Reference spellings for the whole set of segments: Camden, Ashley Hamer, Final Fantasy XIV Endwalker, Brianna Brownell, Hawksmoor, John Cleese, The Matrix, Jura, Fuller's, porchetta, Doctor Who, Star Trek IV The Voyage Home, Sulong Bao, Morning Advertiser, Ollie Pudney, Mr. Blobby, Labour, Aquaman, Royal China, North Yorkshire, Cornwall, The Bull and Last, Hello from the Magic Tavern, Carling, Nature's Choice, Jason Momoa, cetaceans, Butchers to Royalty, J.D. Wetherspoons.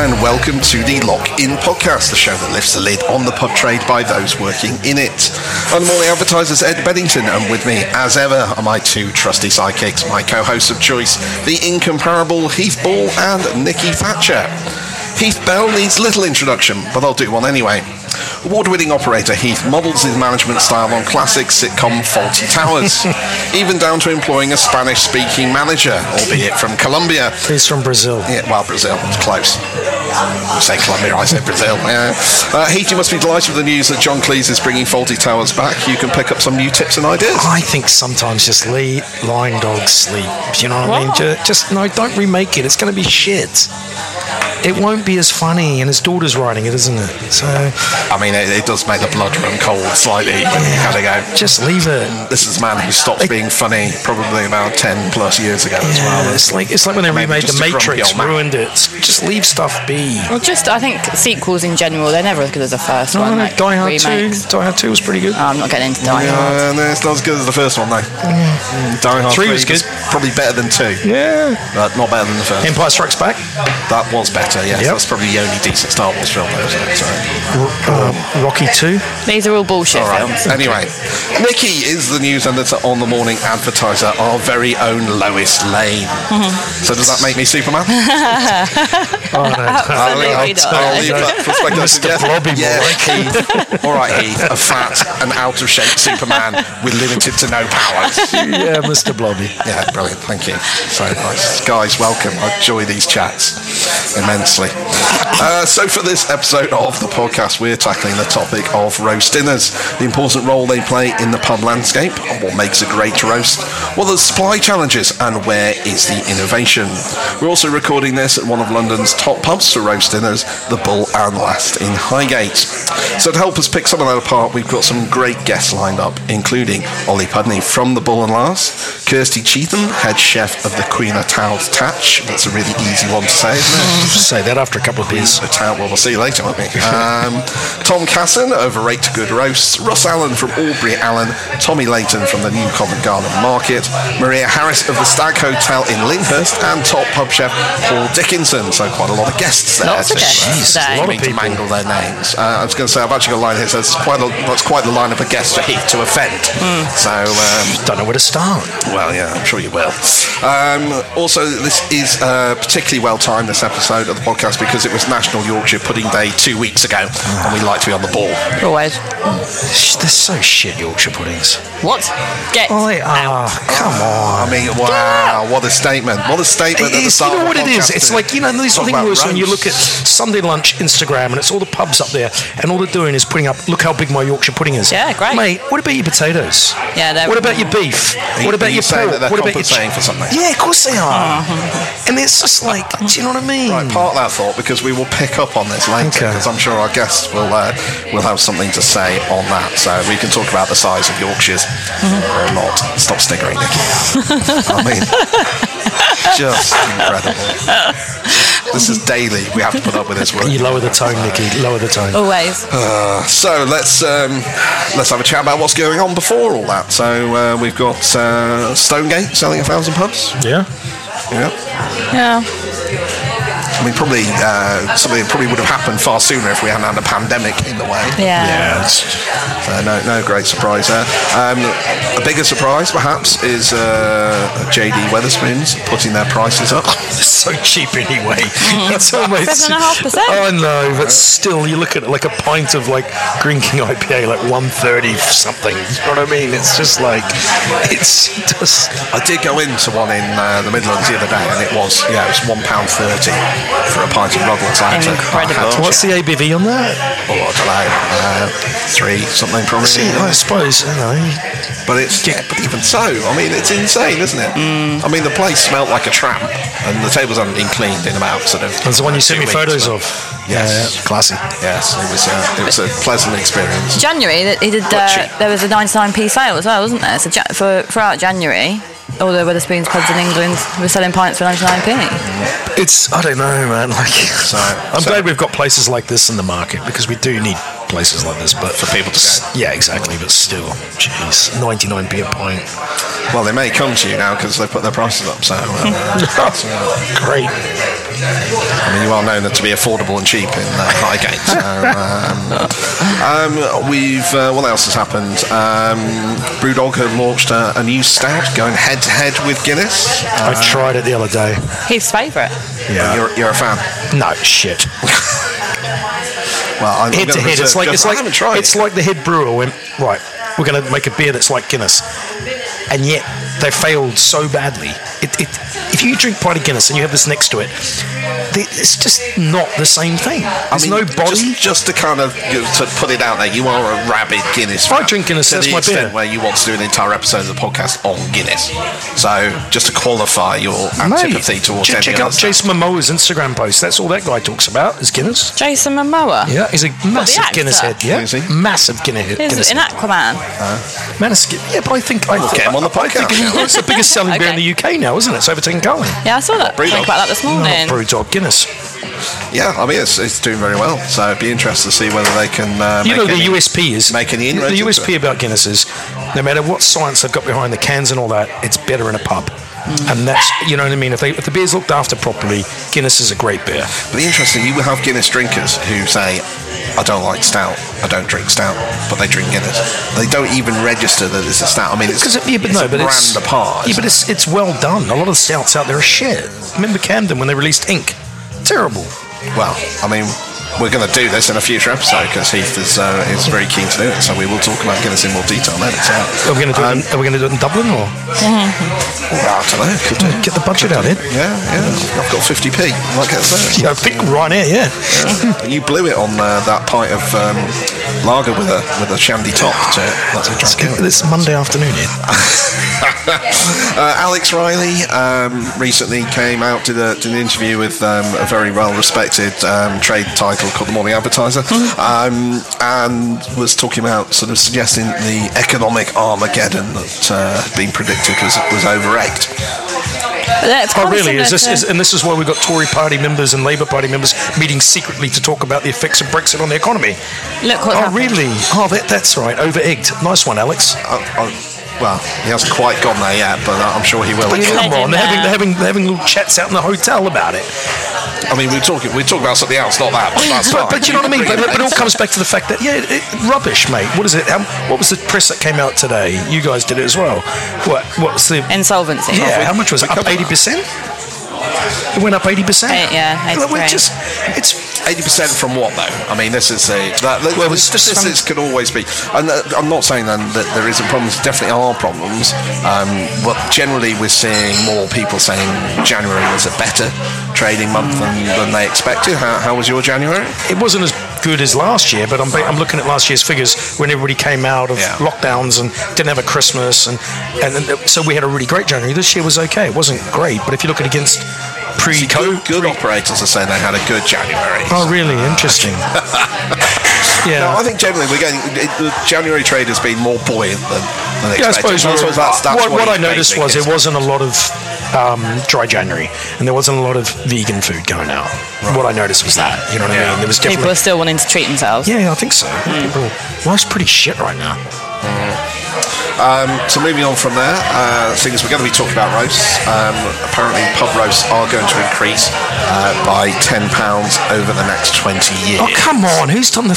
and welcome to the Lock In Podcast, the show that lifts the lid on the pub trade by those working in it. I'm the Morning Advertiser's Ed Bedington, and with me, as ever, are my two trusty sidekicks, my co-hosts of choice, the incomparable Heath Ball and Nikki Thatcher. Heath Bell needs little introduction, but I'll do one anyway. Award-winning operator Heath models his management style on classic sitcom Fawlty Towers, even down to employing a Spanish-speaking manager, albeit from Colombia. He's from Brazil. Yeah, well, Brazil. It's close. You say Colombia, I say Brazil. Yeah. Heath, you must be delighted with the news that John Cleese is bringing Fawlty Towers back. You can pick up some new tips and ideas. I think sometimes just let lying dogs sleep. You know what I mean? Just no, don't remake it. It's going to be shit. It won't be as funny, and his daughter's writing it, isn't it? So, I mean, it does make the blood run cold slightly. Yeah, you go, just leave it. This is a man who stopped being funny probably about 10+ years ago as well. It's like when they remade The Matrix, ruined it. Just leave stuff be. Well, I think sequels in general, they're never as good as the first one. Like Die Hard remakes. 2. Die Hard 2 was pretty good. I'm not getting into Die Hard. No, it's not as good as the first one, though. Die Hard 3 was good. Probably better than 2. Yeah. But not better than the first. Empire Strikes Back. That was better. Yes, yep. That's probably the only decent Star Wars film, though, isn't it? Rocky 2? These are all bullshit films. Anyway, Nikki is the news editor on the Morning Advertiser, our very own Lois Lane. Mm-hmm. So does that make me Superman? Absolutely not. Mr. Blobby, Heath. All right, Heath, a fat and out-of-shape Superman with limited to no powers. Yeah, Mr. Blobby. Yeah, brilliant. Thank you. So nice. Guys, welcome. I enjoy these chats immensely. So for this episode of the podcast, we're tackling the topic of roast dinners, the important role they play in the pub landscape, what makes a great roast, what are the supply challenges, and where is the innovation. We're also recording this at one of London's top pubs for roast dinners, The Bull and Last in Highgate. So to help us pick some of that apart, we've got some great guests lined up, including Ollie Pudney from The Bull and Last, Kirsty Cheetham, head chef of the Queen O'Towd Thatch. That's a really easy one to say, isn't it? Say that after a couple of beers. Well, we'll see you later, won't we? Tom Casson over Rate Good Roast, Ross Allen from Aubrey Allen, Tommy Layton from the New Covent Garden Market, Maria Harris of the Stag Hotel in Lyndhurst, and top pub chef Paul Dickinson. So quite a lot of guests there. Lots of guests today. A lot of people mangle their names. I was going to say, I've actually got a line here, so that's quite the line of a guest for Heath to offend. Mm. So don't know where to start. Well, yeah, I'm sure you will. Also, this is particularly well timed, this episode of the podcast, because it was National Yorkshire Pudding Day 2 weeks ago, and we like to be on the ball. Always. They're so shit, Yorkshire puddings. What? Get out. Come on. I mean, wow, what a statement. What a statement. You know what it is? It's like, you know, this thing was when you look at Sunday Lunch Instagram, and it's all the pubs up there, and all they're doing is putting up, look how big my Yorkshire pudding is. Yeah, great. Mate, what about your potatoes? Yeah. What about your beef? What about your pork? What about your saying for something? Yeah, of course they are. And it's just like, do you know what I mean? Right, park that thought, because we will pick up on this later, because I'm sure our guests will have something to say on that. So we can talk about the size of Yorkshire's or not. Stop sniggering, Nikki. I mean, just incredible. This is daily. We have to put up with this work. You lower the tone, Nikki. Lower the tone. Always. So let's have a chat about what's going on before all that. So we've got Stonegate selling 1,000 pubs. Yeah. I mean, probably something that probably would have happened far sooner if we hadn't had a pandemic in the way. Yeah. So no great surprise there. A bigger surprise, perhaps, is JD Wetherspoons putting their prices up. They're so cheap anyway. It's almost 7.5%. I know, but still, you look at it like a pint of like drinking IPA, like 130 something. You know what I mean? It's just like I did go into one in the Midlands the other day, and it was £1.30. For a pint of Rodlands. Incredible. What's the ABV on that? Oh, I don't know. 3 something probably. See, I suppose. I don't know. But it's even so. I mean, it's insane, isn't it? Mm. I mean, the place smelt like a tramp, and the tables hadn't been cleaned in about sort of. That's the one you sent me photos of. Yes, classy. Yes, it was a pleasant experience. January, there was a 99p sale as well, wasn't there? So throughout January. All the Wetherspoons pubs in England were selling pints for 99p. I don't know, man. I'm glad we've got places like this in the market, because we do need places like this, but for people to... Yeah, exactly, but still, jeez, 99p a pint. Well, they may come to you now because they've put their prices up, so... Great. I mean, you are known to be affordable and cheap in Highgate, so... what else has happened? Brewdog have launched a new stout, going head-to-head with Guinness. I tried it the other day. His favourite. Yeah. You're a fan? No, shit. Well, I'm head to head, it's like the head brewer went, right, we're going to make a beer that's like Guinness, and yet they failed so badly. If you drink pint of Guinness and you have this next to it, it's just not the same thing. There's no body. Just to kind of to put it out there, you are a rabid Guinness fan. If I drink Guinness, that's my beer. Where you want to do an entire episode of the podcast on Guinness. So just to qualify your antipathy towards any check out Jason Momoa's Instagram post. That's all that guy talks about is Guinness. Jason Momoa? Yeah, he's a massive Guinness head. Yeah, massive Guinness head. He's in Aquaman. Yeah, but I think... We'll get him on the podcast. It's the biggest selling beer in the UK now, isn't it? It's overtaken Carling. Yeah, I saw that. Think about that this morning. Brewdog Guinness. Yeah, I mean it's doing very well. So it'd be interesting to see whether they can. The USP is making the inroads. The USP about Guinness is, no matter what science they've got behind the cans and all that, it's better in a pub. And that's, you know what I mean, if the beer's looked after properly, Guinness is a great beer. But the interesting, you will have Guinness drinkers who say, I don't like stout, I don't drink stout, but they drink Guinness. They don't even register that it's a stout. I mean, it's a brand apart. Yeah, but it's well done. A lot of stouts out there are shit. Remember Camden when they released Ink? Terrible. Well, I mean... We're going to do this in a future episode because Heath is very keen to do it, so we will talk about Guinness in more detail later. So. Are we going to do it in Dublin or? Mm-hmm. Well, I don't know. Get the budget out, Ed. Yeah. I've got 50p. I might get that. Yeah, big Ryanair, yeah. You blew it on that pint of lager with a shandy top to it. That's a drink. It's Monday afternoon, Ed. Alex Riley recently came out did an interview with a very well-respected trade title called The Morning Advertiser, and was talking about sort of suggesting the economic Armageddon that had been predicted was overaked. Oh, really? This is why we've got Tory party members and Labour party members meeting secretly to talk about the effects of Brexit on the economy. Look what happened. Really? Oh, that's right. Over-egged. Nice one, Alex. Well, he hasn't quite gone there yet, but I'm sure he will. But come on, they're having little chats out in the hotel about it. I mean, we're talking about something else, not that. But you know what I mean? But it all comes back to the fact that, yeah, rubbish, mate. What is it? What was the press that came out today? You guys did it as well. What was the... Insolvency. Yeah, how much was it? Up 80%? It went up 80%? Yeah, 83%. It's 80% from what, though? I mean, this is statistics could always be... And I'm not saying, then, that there isn't problems. There definitely are problems. But generally, we're seeing more people saying January was a better trading month than they expected. How was your January? It wasn't as good as last year, but I'm looking at last year's figures when everybody came out of lockdowns and didn't have a Christmas, and so we had a really great January. This year was okay. It wasn't great, but if you look at against pre-COVID, good operators are saying they had a good January. Oh, really? Interesting. Yeah. No, I think generally the January trade has been more buoyant than expected. Yeah, I suppose what I noticed was there wasn't a lot of dry January, and there wasn't a lot of vegan food going out. Right. What I noticed was that. You know what I mean? There was people are still wanting to treat themselves. Yeah, I think so. Life's pretty shit right now. So moving on from there, seeing as we're going to be talking about roasts, apparently pub roasts are going to increase by £10 over the next 20 years. Oh, come on. Who's done the...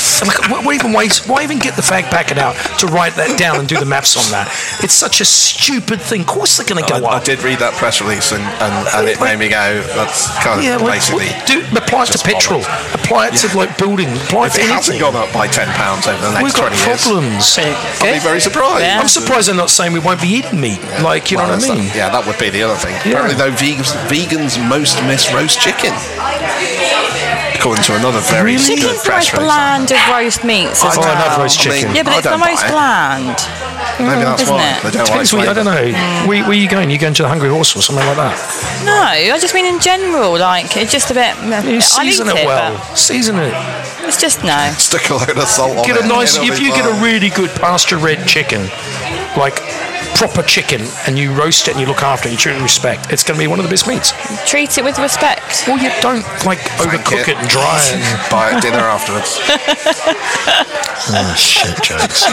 why even get the fag packet out to write that down and do the maps on that? It's such a stupid thing. Of course they're going to go up. I did read that press release and it made me go, that's kind of basically... apply it to petrol. Apply it to building. Apply it to anything. If it hasn't gone up by £10 over the next 20 years... We've got problems. I'd be very surprised. Yeah. I'm surprised. I'm not saying we won't be eating meat, you know what I mean? Yeah, that would be the other thing. Yeah. Apparently, though, vegans most miss roast chicken. According to another very good press release. Chicken's the most bland of roast meats as well. Oh, I love roast chicken. Yeah, but it's the most bland. Maybe that's why they don't like it. I don't know. Where are you going? You going to the Hungry Horse or something like that? No, I just mean in general. It's just a bit... You season it well. Season it. It's just no. Stick a load of salt on it. If you get a really good pasture-red chicken... proper chicken and you roast it and you look after it and you treat it with respect, it's going to be one of the best meats. Treat it with respect. Well, you don't, like, overcook it and dry it. And buy it dinner afterwards. Oh, shit jokes.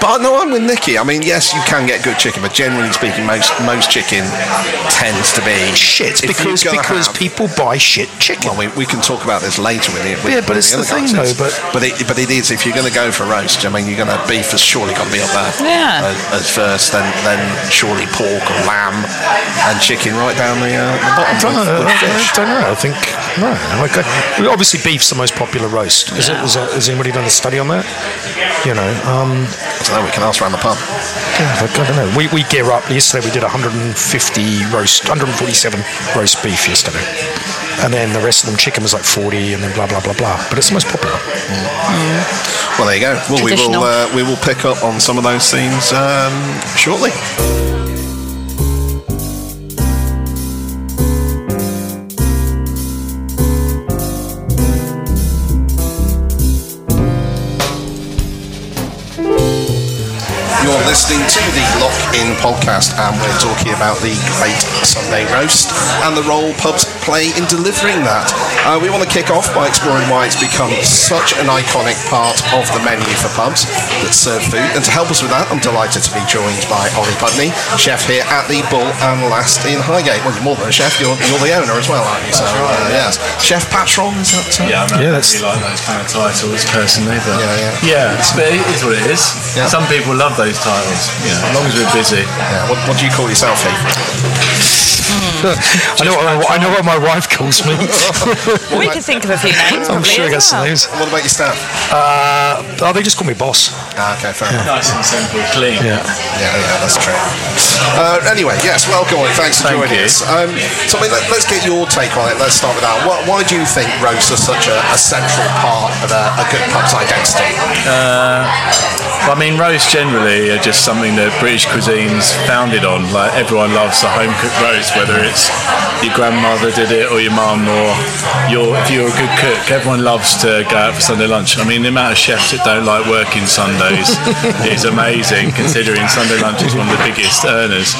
But no, I'm with Nikki. I mean, yes, you can get good chicken, but generally speaking, most chicken tends to be shit. Because people buy shit chicken. Well, we can talk about this later with it. Yeah, but it's the thing, though. But it is, if you're going to go for roast. I mean, you're going to beef has surely got to be up there. Yeah. As first, then surely pork or lamb and chicken right down the bottom. I don't know. I think no. Okay. Obviously, beef's the most popular roast. Has anybody done a study on that? You know, so we can ask around the pub. Yeah, I don't know. We gear up. Yesterday we did 147 roast beef yesterday, and then the rest of them chicken was like 40, and then blah blah blah blah. But it's the most popular. Mm. Well, there you go. Well, we will pick up on some of those scenes shortly. Listening to the Lock In podcast, and we're talking about the great Sunday roast and the role pubs play in delivering that. We want to kick off by exploring why it's become such an iconic part of the menu for pubs that serve food, and to help us with that, I'm delighted to be joined by Ollie Pudney, chef here at The Bull and Last in Highgate. Well, you're more than a chef, you're the owner as well, aren't you? So, yes. Chef patron, is that so? Yeah, I mean, I really like those kind of titles personally, but yeah, it is what it is. Yeah. Some people love those titles. Yeah, as long as we're busy. Yeah. What do you call yourself, Heath? I know what my wife calls me. We can think of a few names. I'm sure I got some names. What about your staff? They just call me boss. Okay, fair enough. Nice and simple, clean. Yeah, that's true. Anyway, yes, welcome. Thanks for joining us. So, I mean, let's get your take on it. Let's start with that. Why do you think roasts are such a central part of a good pub's identity? I mean, roasts generally are just something that British cuisine's founded on. Like, everyone loves a home cooked roast. Whether it's your grandmother did it or your mum, or if you're a good cook, everyone loves to go out for Sunday lunch. I mean, the amount of chefs that don't like working Sundays is amazing, considering Sunday lunch is one of the biggest earners.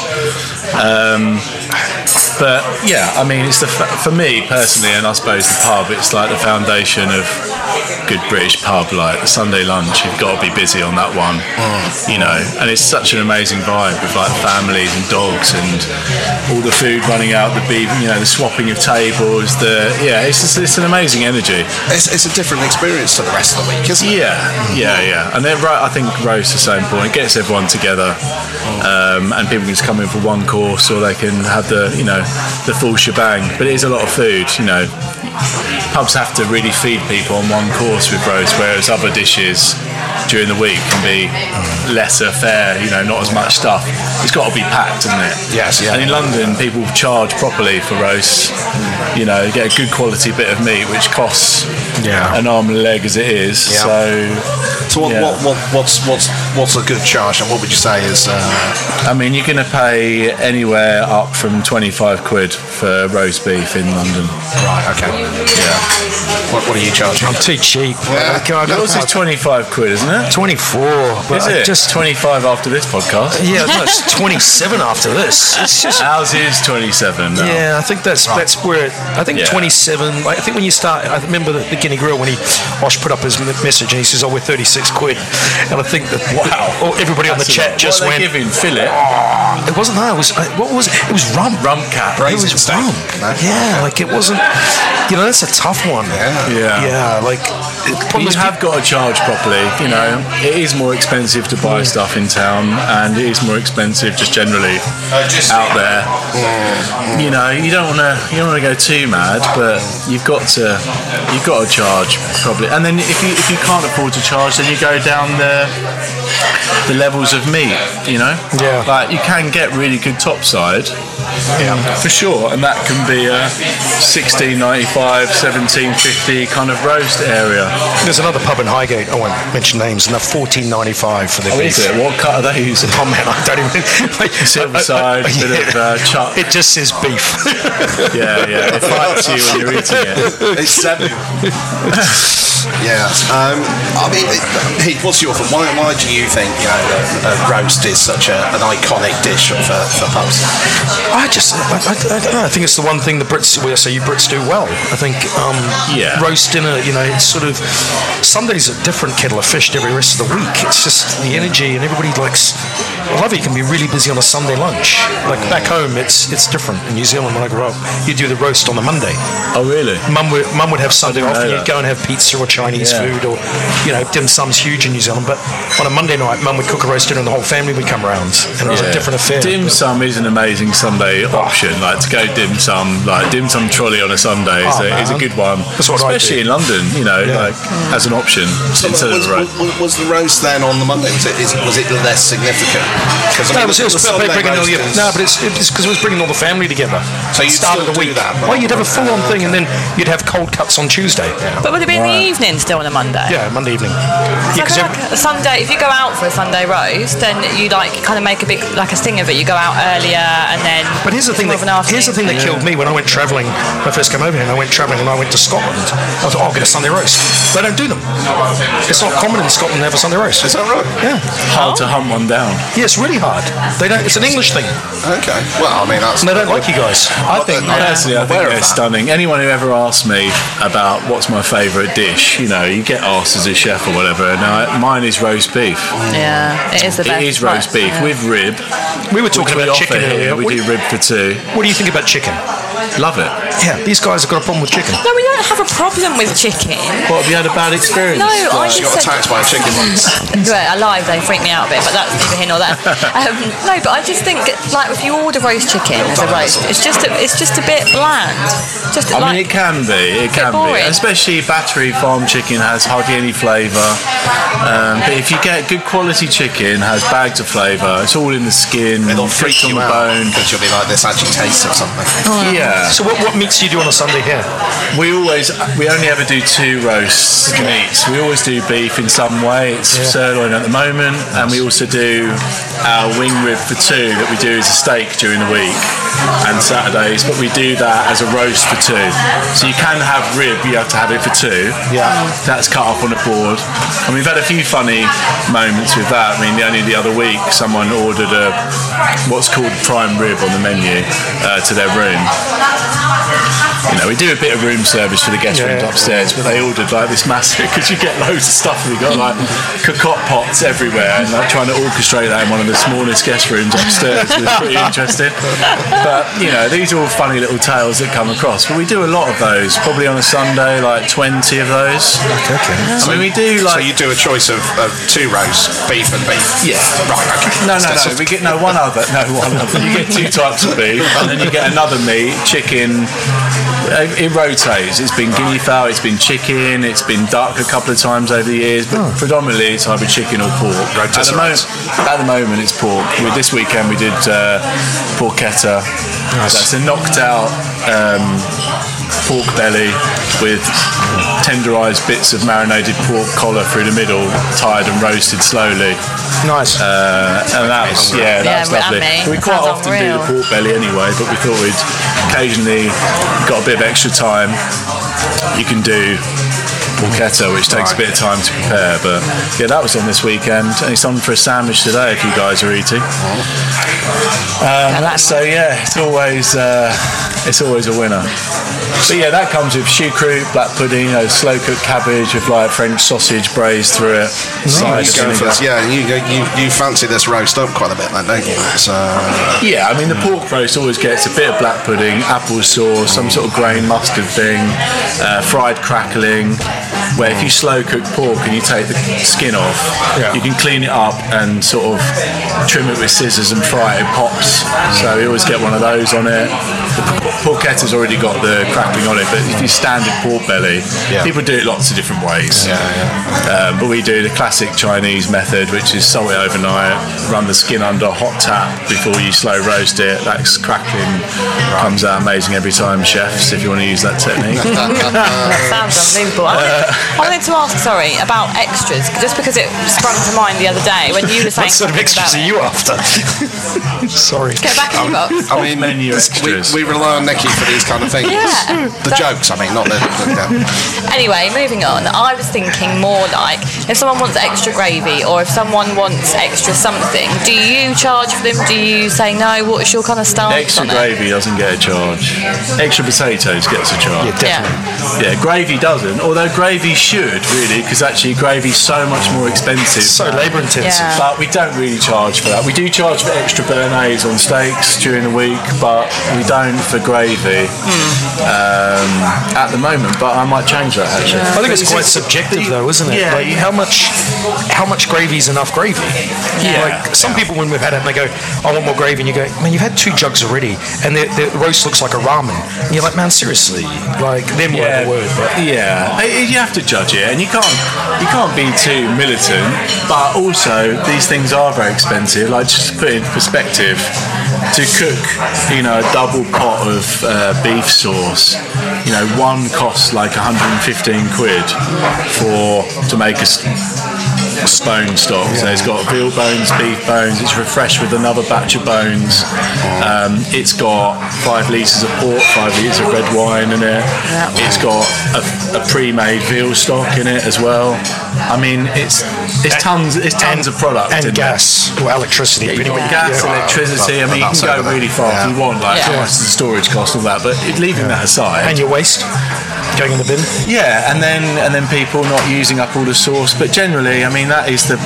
But yeah, I mean, it's for me personally, and I suppose the pub, it's like the foundation of good British pub. Like the Sunday lunch, you've got to be busy on that one, you know. And it's such an amazing vibe with like families and dogs and all the food running out, the beef, you know, the swapping of tables, it's an amazing energy. It's a different experience to the rest of the week, isn't it? Yeah. And then I think roasts are so important. It gets everyone together, and people can just come in for one course, or they can have the full shebang. But it is a lot of food, you know. Pubs have to really feed people on one course with roast, whereas other dishes during the week can be lesser fare, you know, not as much stuff. It's got to be packed, isn't it? Yes, yeah. And in London, people charge properly for roasts, you know, get a good quality bit of meat, which costs an arm and a leg as it is. Yeah. So what's a good charge, and what would you say is... I mean, you're going to pay anywhere up from 25 quid for roast beef in London. Right, okay. Yeah. What are you charging? I'm too cheap. Yours is 25 quid, isn't it? 24. Is it? Just 25 after this podcast. Yeah, no, it's 27 after this. It's just... Ours is 27 now. Yeah, I think that's where... I think 27... I think when you start... I remember the Guinea Grill, when Osh put up his message and he says, we're 36 quid. And I think that... Wow. Everybody on the chat just went... What are they giving? Fillet? Oh, it wasn't that. It was... What was it? It was rump. Rump cap. It was rump. Yeah, like it wasn't... You know, that's a tough one. Yeah. Like... You have got to charge properly, you know. It is more expensive to buy stuff in town, and it is more expensive just generally out there. You know, you don't want to go too mad, but you've got to charge properly. And then if you can't afford to charge, then you go down the levels of meat, you know. Yeah. Like you can get really good topside, for sure, and that can be a $16.95, $17.50 kind of roast area. There's another pub in Highgate, I won't mention names, and they're $14.95 for their beef. Is it? What cut are they using? Oh man, I don't even... Silver side, bit of chuck. It just says beef. Yeah, it bites you when you're eating it. It's 7. Yeah. I mean, what's your... Why do you you think, you know, a roast is such an iconic dish for pubs? I don't know. I think it's the one thing the Brits, well, I say you Brits do well. I think roast dinner, you know, it's sort of, Sunday's a different kettle of fish to every rest of the week. It's just the energy, and everybody likes, I love it. You can be really busy on a Sunday lunch. Like back home, it's different. In New Zealand, when I grew up, you do the roast on the Monday. Oh, really? Mum would have Sunday off, and you'd go and have pizza or Chinese food, or, you know, dim sum's huge in New Zealand, but on a Monday night, Mum would cook a roast dinner and the whole family would come round, and it was a different affair. Dim sum is an amazing Sunday option, like to go dim sum trolley on a Sunday is a good one, especially in London, you know, like as an option. So was the roast then on the Monday, was it less significant? No, it was because it was bringing all the family together. So you'd start of the week. Well, you'd have a full-on thing, and then you'd have cold cuts on Tuesday. Yeah. But would it be in the evening still on a Monday? Yeah, Monday evening. Yeah, so like a Sunday, if you go out for a Sunday roast, then you like kind of make a big like a sting of it. You go out earlier, and then. But here's the thing that killed me when I went travelling. When I first came over here, and I went travelling, and I went to Scotland. I thought, I'll get a Sunday roast. They don't do them. It's not common in Scotland to have a Sunday roast. Is that right? Yeah. Hard to hunt one down. Yeah, it's really hard. They don't. It's an English thing. Okay. Well, I mean, that's. And they don't like you guys. I think they're stunning. Anyone who ever asks me about what's my favourite dish, you know, you get asked as a chef or whatever, and mine is roast beef. Yeah, it is the best. It is roast beef with rib. We were talking about chicken earlier. We do rib for two. What do you think about chicken? Love it. Yeah, these guys have got a problem with chicken. No, we don't have a problem with chicken. What, have you had a bad experience? No, I just got attacked by a chicken once. Yeah, alive, they freaked me out a bit, but that's neither here nor there. No, but I just think, like, if you order roast chicken as a roast, it's just a bit bland. Just I mean, it can be, especially battery farm chicken has hardly any flavour. But if you get good quality chicken, has bags of flavour. It's all in the skin. It'll freak you out. Bone. Because you'll be like, this actually tastes of something. Yeah. So what meats do you do on a Sunday here? We only ever do two roasts meats. We always do beef in some way. It's sirloin at the moment, and we also do our wing rib for two that we do as a steak during the week and Saturdays. But we do that as a roast for two. So you can have rib. You have to have it for two. Yeah. That's cut up on a board. And we've had a few funny moments with that. I mean, only the other week someone ordered a what's called prime rib on the menu to their room. You know, we do a bit of room service for the guest rooms upstairs, but they ordered like this massive, because you get loads of stuff, and you've got like cocotte pots everywhere, and like trying to orchestrate that in one of the smallest guest rooms upstairs is pretty interesting. But you know, these are all funny little tales that come across. But we do a lot of those, probably on a Sunday, like 20 of those. Okay. I mean, we do like. So you do a choice of two roasts, beef and beef. Yeah. Right. Okay. No. We get one other. You get two types of beef, and then you get another meat, chicken. It rotates. It's been guinea fowl, it's been chicken, it's been duck a couple of times over the years, but predominantly it's either chicken or pork. At the moment it's pork. This weekend we did porchetta. Nice. That's a knocked out pork belly with tenderised bits of marinated pork collar through the middle, tied and roasted slowly. Nice. And that was lovely. We quite often do the pork belly anyway, but we thought we'd occasionally got a bit of extra time. You can do porchetta, which takes a bit of time to prepare, but yeah, that was on this weekend, and it's on for a sandwich today if you guys are eating. So yeah, it's always a winner. But yeah, that comes with choucroute, black pudding, slow cooked cabbage with like French sausage braised through it. You fancy this roast up quite a bit, then, don't you? So yeah, I mean the pork roast always gets a bit of black pudding, apple sauce, some sort of grain mustard thing, fried crackling. Where if you slow cook pork and you take the skin off, you can clean it up and sort of trim it with scissors and fry it in pops. So you always get one of those on it. The porchetta's already got the crackling on it, but if you standard pork belly, people do it lots of different ways. But we do the classic Chinese method, which is salt it overnight, run the skin under a hot tap before you slow roast it. That's crackling, comes out amazing every time, chefs, if you want to use that technique. That sounds unbelievable. I wanted to ask, about extras, just because it sprung to mind the other day when you were saying. What sort of extras are you after? Sorry. Get back in the box. I mean, menu extras. We we rely on Nicky for these kind of things. Yeah, the jokes, I mean, not the... Anyway, moving on. I was thinking more like, if someone wants extra gravy or if someone wants extra something, do you charge for them? Do you say no? What's your kind of stance on it? Extra gravy doesn't get a charge. Extra potatoes gets a charge. Yeah, definitely. Yeah, gravy doesn't. Although gravy should, really, because actually gravy's so much more expensive. It's so labour-intensive. Yeah. But we don't really charge for that. We do charge for extra béarnaise on steaks during the week, but we don't for gravy at the moment. But I might change that, actually. Yeah. I think it's quite subjective, though, isn't it? Yeah. Like, how much gravy is enough gravy? Yeah. Like, some people, when we've had it, and they go, I want more gravy, and you go, man, you've had 2 jugs already, and the roast looks like a ramen. And you're like, man, seriously. Like, they're more than a word. But. Yeah. You have to judge it, and you can't be too militant, but also, these things are very expensive. Like, just to put it in perspective, to cook, you know, a double pot of beef sauce, you know, one costs like 115 quid to make a bone stock. So it's got veal bones, beef bones, it's refreshed with another batch of bones, it's got 5 litres of port, 5 litres of red wine in it, it's got a pre-made veal stock in it as well. I mean, it's tons of product and gas there. Or electricity. Electricity. I mean, you can go really far if you want, like twice the storage cost, all that. But leaving that aside, and your waste going in the bin. Yeah, and then people not using up all the sauce. But generally, I mean, that is the.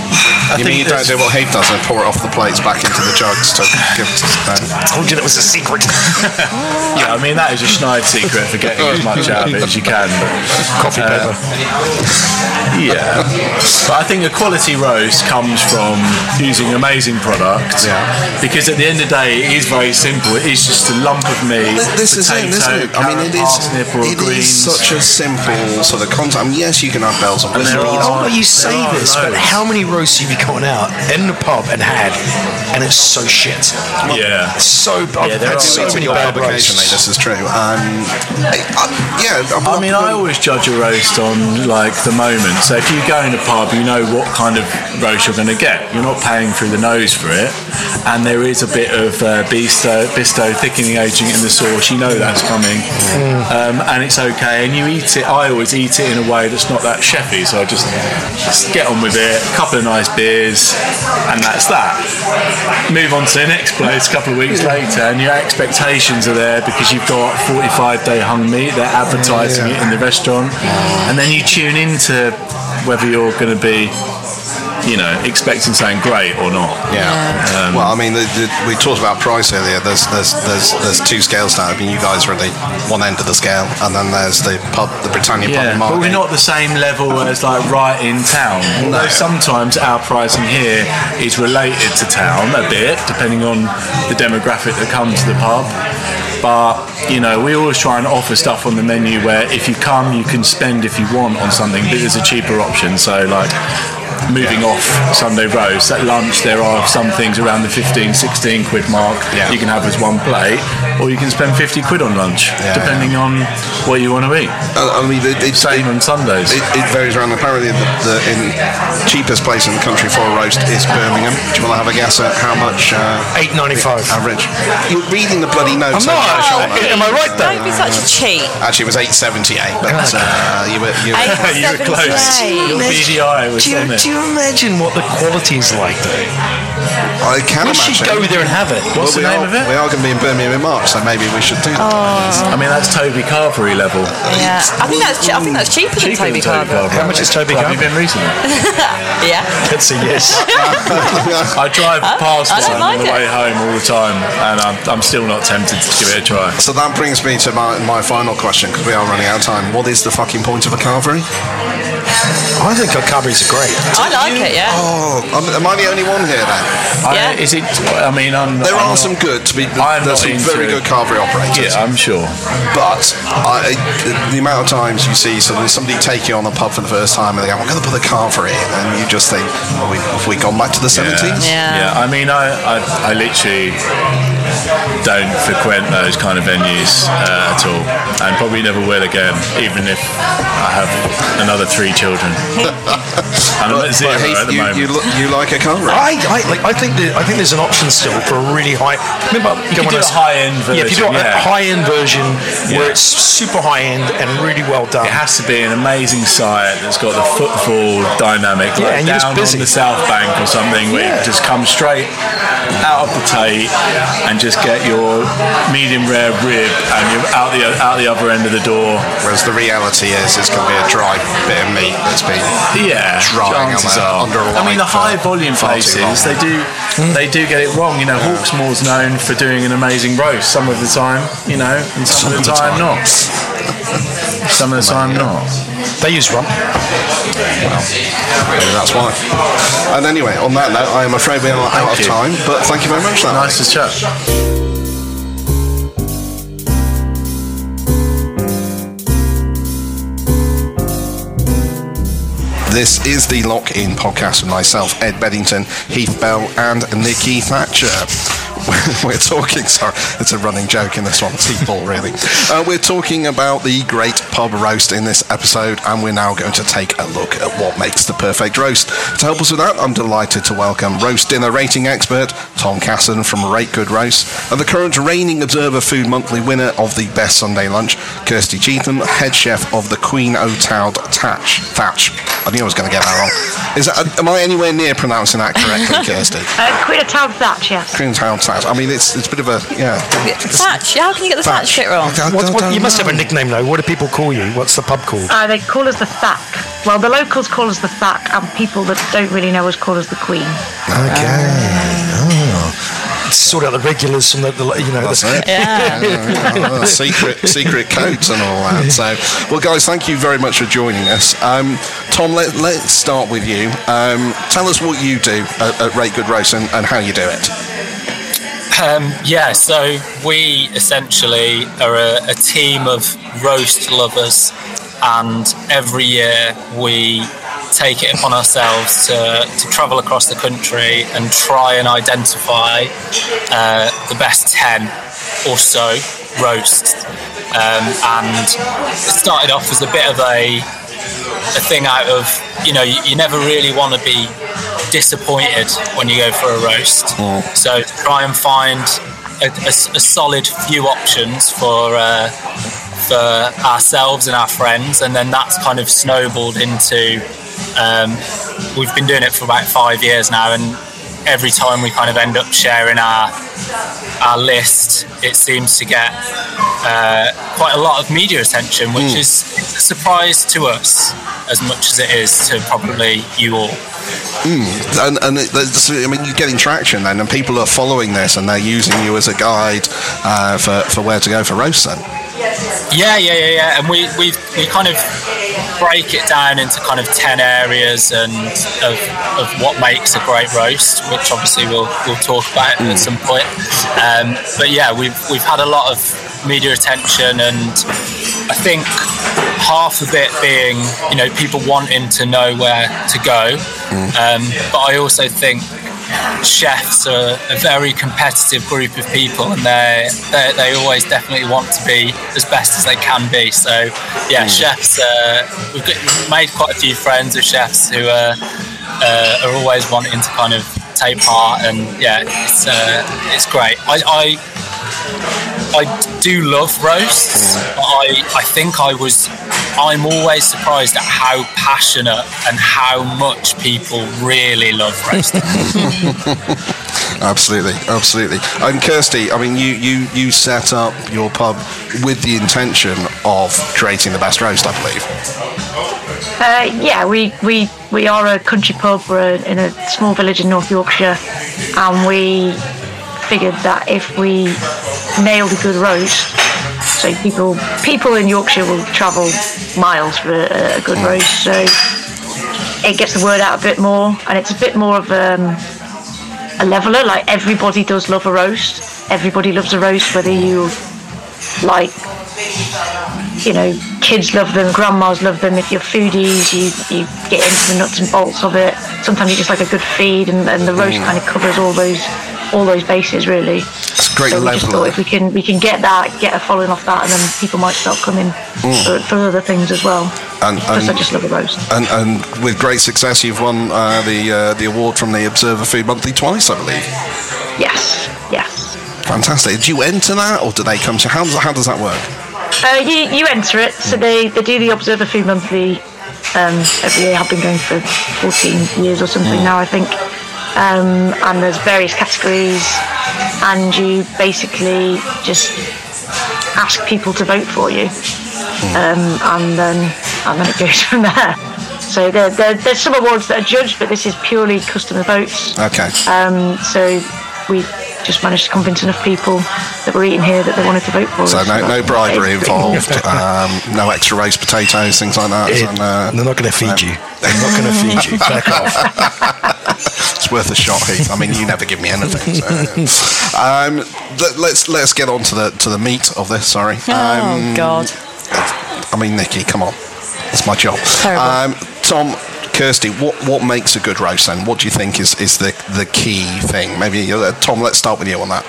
You don't do what he does and pour it off the plates back into the jugs to give it to the band. I told you that was a secret. Yeah, I mean, that is a Schneid secret for getting as much out of it as you can. But, coffee pepper. Yeah. But I think a quality roast comes from using amazing products. Yeah. Because at the end of the day, it is very simple. It is just a lump of meat, potato, carrot, parsnip, or greens. It is such a simple sort of concept. I mean, yes, you can have bells on whistles. You say this, but how many roasts have you gone out in the pub and had, and it's so shit? Yeah. I've had so many bad roasts. This is true. I always judge a roast on, like, the moment. So if you go in a pub, you know what kind of roast you're going to get. You're not paying through the nose for it. And there is a bit of Bisto thickening agent in the sauce. You know that's coming. And it's okay. And you eat it. I always eat it in a way that's not that chefy. So I just get on with it. A couple of nice beers. And that's that. Move on to the next place a couple of weeks later. And your expectations are there because you've got 45-day hung meat. They're advertising it in the restaurant. And then you tune into whether you're going to be, you know, expecting something great or not. Yeah. Well, I mean, we talked about price earlier. There's 2 scales now. I mean, you guys are at the one end of the scale, and then there's the Britannia pub market. But we're not the same level as, like, right in town. Although sometimes our pricing here is related to town a bit, depending on the demographic that comes to the pub. But, you know, we always try and offer stuff on the menu where if you come, you can spend if you want on something, but there's a cheaper option. So, like, moving off Sunday roast at lunch, there are some things around the 15-16 quid mark you can have as one plate, or you can spend 50 quid on lunch depending on what you want to eat. I mean, it's the same on Sundays. It varies around. Apparently the cheapest place in the country for a roast is Birmingham. Do you want to have a guess at how much? $8.95 average. You're reading the bloody notes. I'm not. Am I right though? Don't be such a cheat. Actually, it was $8.78, but you were close. Your BDI was on it. Do you imagine what the quality is like, though? I can imagine. We should go there and have it. What's the name of it? We are going to be in Birmingham in March, so maybe we should do that. I mean, that's Toby Carvery level. Yeah, I think that's cheaper than Toby Carvery. How much is Toby Carvery? Have you been recently? Yeah. That's a yes. I drive past one on the way home all the time, and I'm still not tempted to give it a try. So that brings me to my final question, because we are running out of time. What is the fucking point of a Carvery? I think our Carveries are great. I like it, yeah. Oh, am I the only one here then? Yeah. Is it? I mean, there's some very good Carvery operators. Yeah, I'm sure. But the amount of times you see somebody take you on a pub for the first time and they go, "I'm going to put a Carvery in," and you just think, "Have we gone back to the 70s?" Yeah. I mean, I literally. don't frequent those kind of venues at all, and probably never will again, even if I have another 3 children. And I'm at 0 at the moment. You like a car? I think there's an option still for a really high. Remember, you can do a high-end version. Yeah, if you do a high-end version where it's super high-end and really well done, it has to be an amazing site that's got the footfall dynamic, like and down on the South Bank or something, where you just come straight out of the Tate and just get your medium rare rib and you're out the other end of the door. Whereas the reality is it's going to be a dry bit of meat that's been drying under a light. I mean, the high volume places, they do get it wrong. You know, Hawksmoor's known for doing an amazing roast some of the time, you know, and some of the time not. Some of the time not. They use rum. Well, maybe that's why. And anyway, on that note, I am afraid we are out of time, but thank you very much. Nice to chat. This is the Lock In Podcast with myself, Ed Bedington, Heath Bell, and Nikki Thatcher. We're talking, sorry, it's a running joke in this one, it's T-ball really. We're talking about the great pub roast in this episode, and we're now going to take a look at what makes the perfect roast. To help us with that, I'm delighted to welcome roast dinner rating expert Tom Casson from Rate Good Roast, and the current reigning Observer Food Monthly winner of the Best Sunday Lunch, Kirsty Cheetham, head chef of the Queen O'Towd Thatch. I knew I was going to get that wrong. Am I anywhere near pronouncing that correctly, Kirsty? Queen O'Towd Thatch, yes. Queen O'Towd Thatch. I mean, it's a bit of a Thatch. How can you get the Thatch bit wrong? What, you must have a nickname though. What do people call you? What's the pub called? They call us the Thack. Well, the locals call us the Thack, and people that don't really know us call us the Queen. Sort out the regulars from the secret codes and all that. So, well, guys, thank you very much for joining us. Tom, let's start with you. Tell us what you do at Rate Good Roast and how you do it. So we essentially are a team of roast lovers, and every year we take it upon ourselves to travel across the country and try and identify the best 10 or so roasts. And it started off as a bit of a thing out of, you never really want to be disappointed when you go for a roast. So try and find a solid few options for ourselves and our friends, and then that's kind of snowballed into we've been doing it for about 5 years now, and every time we kind of end up sharing our list, it seems to get quite a lot of media attention, which is a surprise to us as much as it is to probably you all. And you're getting traction then, and people are following this, and they're using you as a guide for where to go for roasts then. Yeah. And we kind of break it down into kind of 10 areas and of what makes a great roast, which obviously we'll talk about at some point. But yeah, we've had a lot of media attention, and I think half of it being, people wanting to know where to go. But I also think chefs are a very competitive group of people, and they always definitely want to be as best as they can be. So yeah, chefs, we've made quite a few friends with chefs who are always wanting to kind of take part, and yeah, it's great. I do love roasts, but I think I'm always surprised at how passionate and how much people really love roasting. Absolutely. And Kirsty, I mean, you set up your pub with the intention of creating the best roast, I believe. We are a country pub. We're in a small village in North Yorkshire, and we figured that if we nailed a good roast, so people in Yorkshire will travel miles for a good roast, so it gets the word out a bit more, and it's a bit more of a leveler. Like, everybody does love a roast. Everybody loves a roast, whether you like, kids love them, grandmas love them. If you're foodies, you get into the nuts and bolts of it. Sometimes you just like a good feed, and the roast kind of covers all those all those bases, really. It's great. So we just thought if we can get that, get a following off that, and then people might start coming for other things as well. Because I just love a roast. And with great success, you've won the award from the Observer Food Monthly twice, I believe. Yes. Fantastic. Do you enter that, or do they come to? How does that work? You enter it. So they do the Observer Food Monthly every year. I've been going for 14 years or something now, I think. And there's various categories, and you basically just ask people to vote for you, and then it goes from there. So there's some awards that are judged, but this is purely customer votes. Okay. So we just managed to convince enough people that were eating here that they wanted to vote for us. So no bribery involved, no extra roast potatoes, things like that. They're not going to feed you. They're not going to feed you. Back off. It's worth a shot, Heath. I mean, you never give me anything. So. Let's get on to the meat of this. Sorry. Oh God. I mean, Nikki, come on. It's my job. Terrible. Tom, Kirsty, what makes a good roast then? What do you think is the key thing? Maybe Tom, let's start with you on that.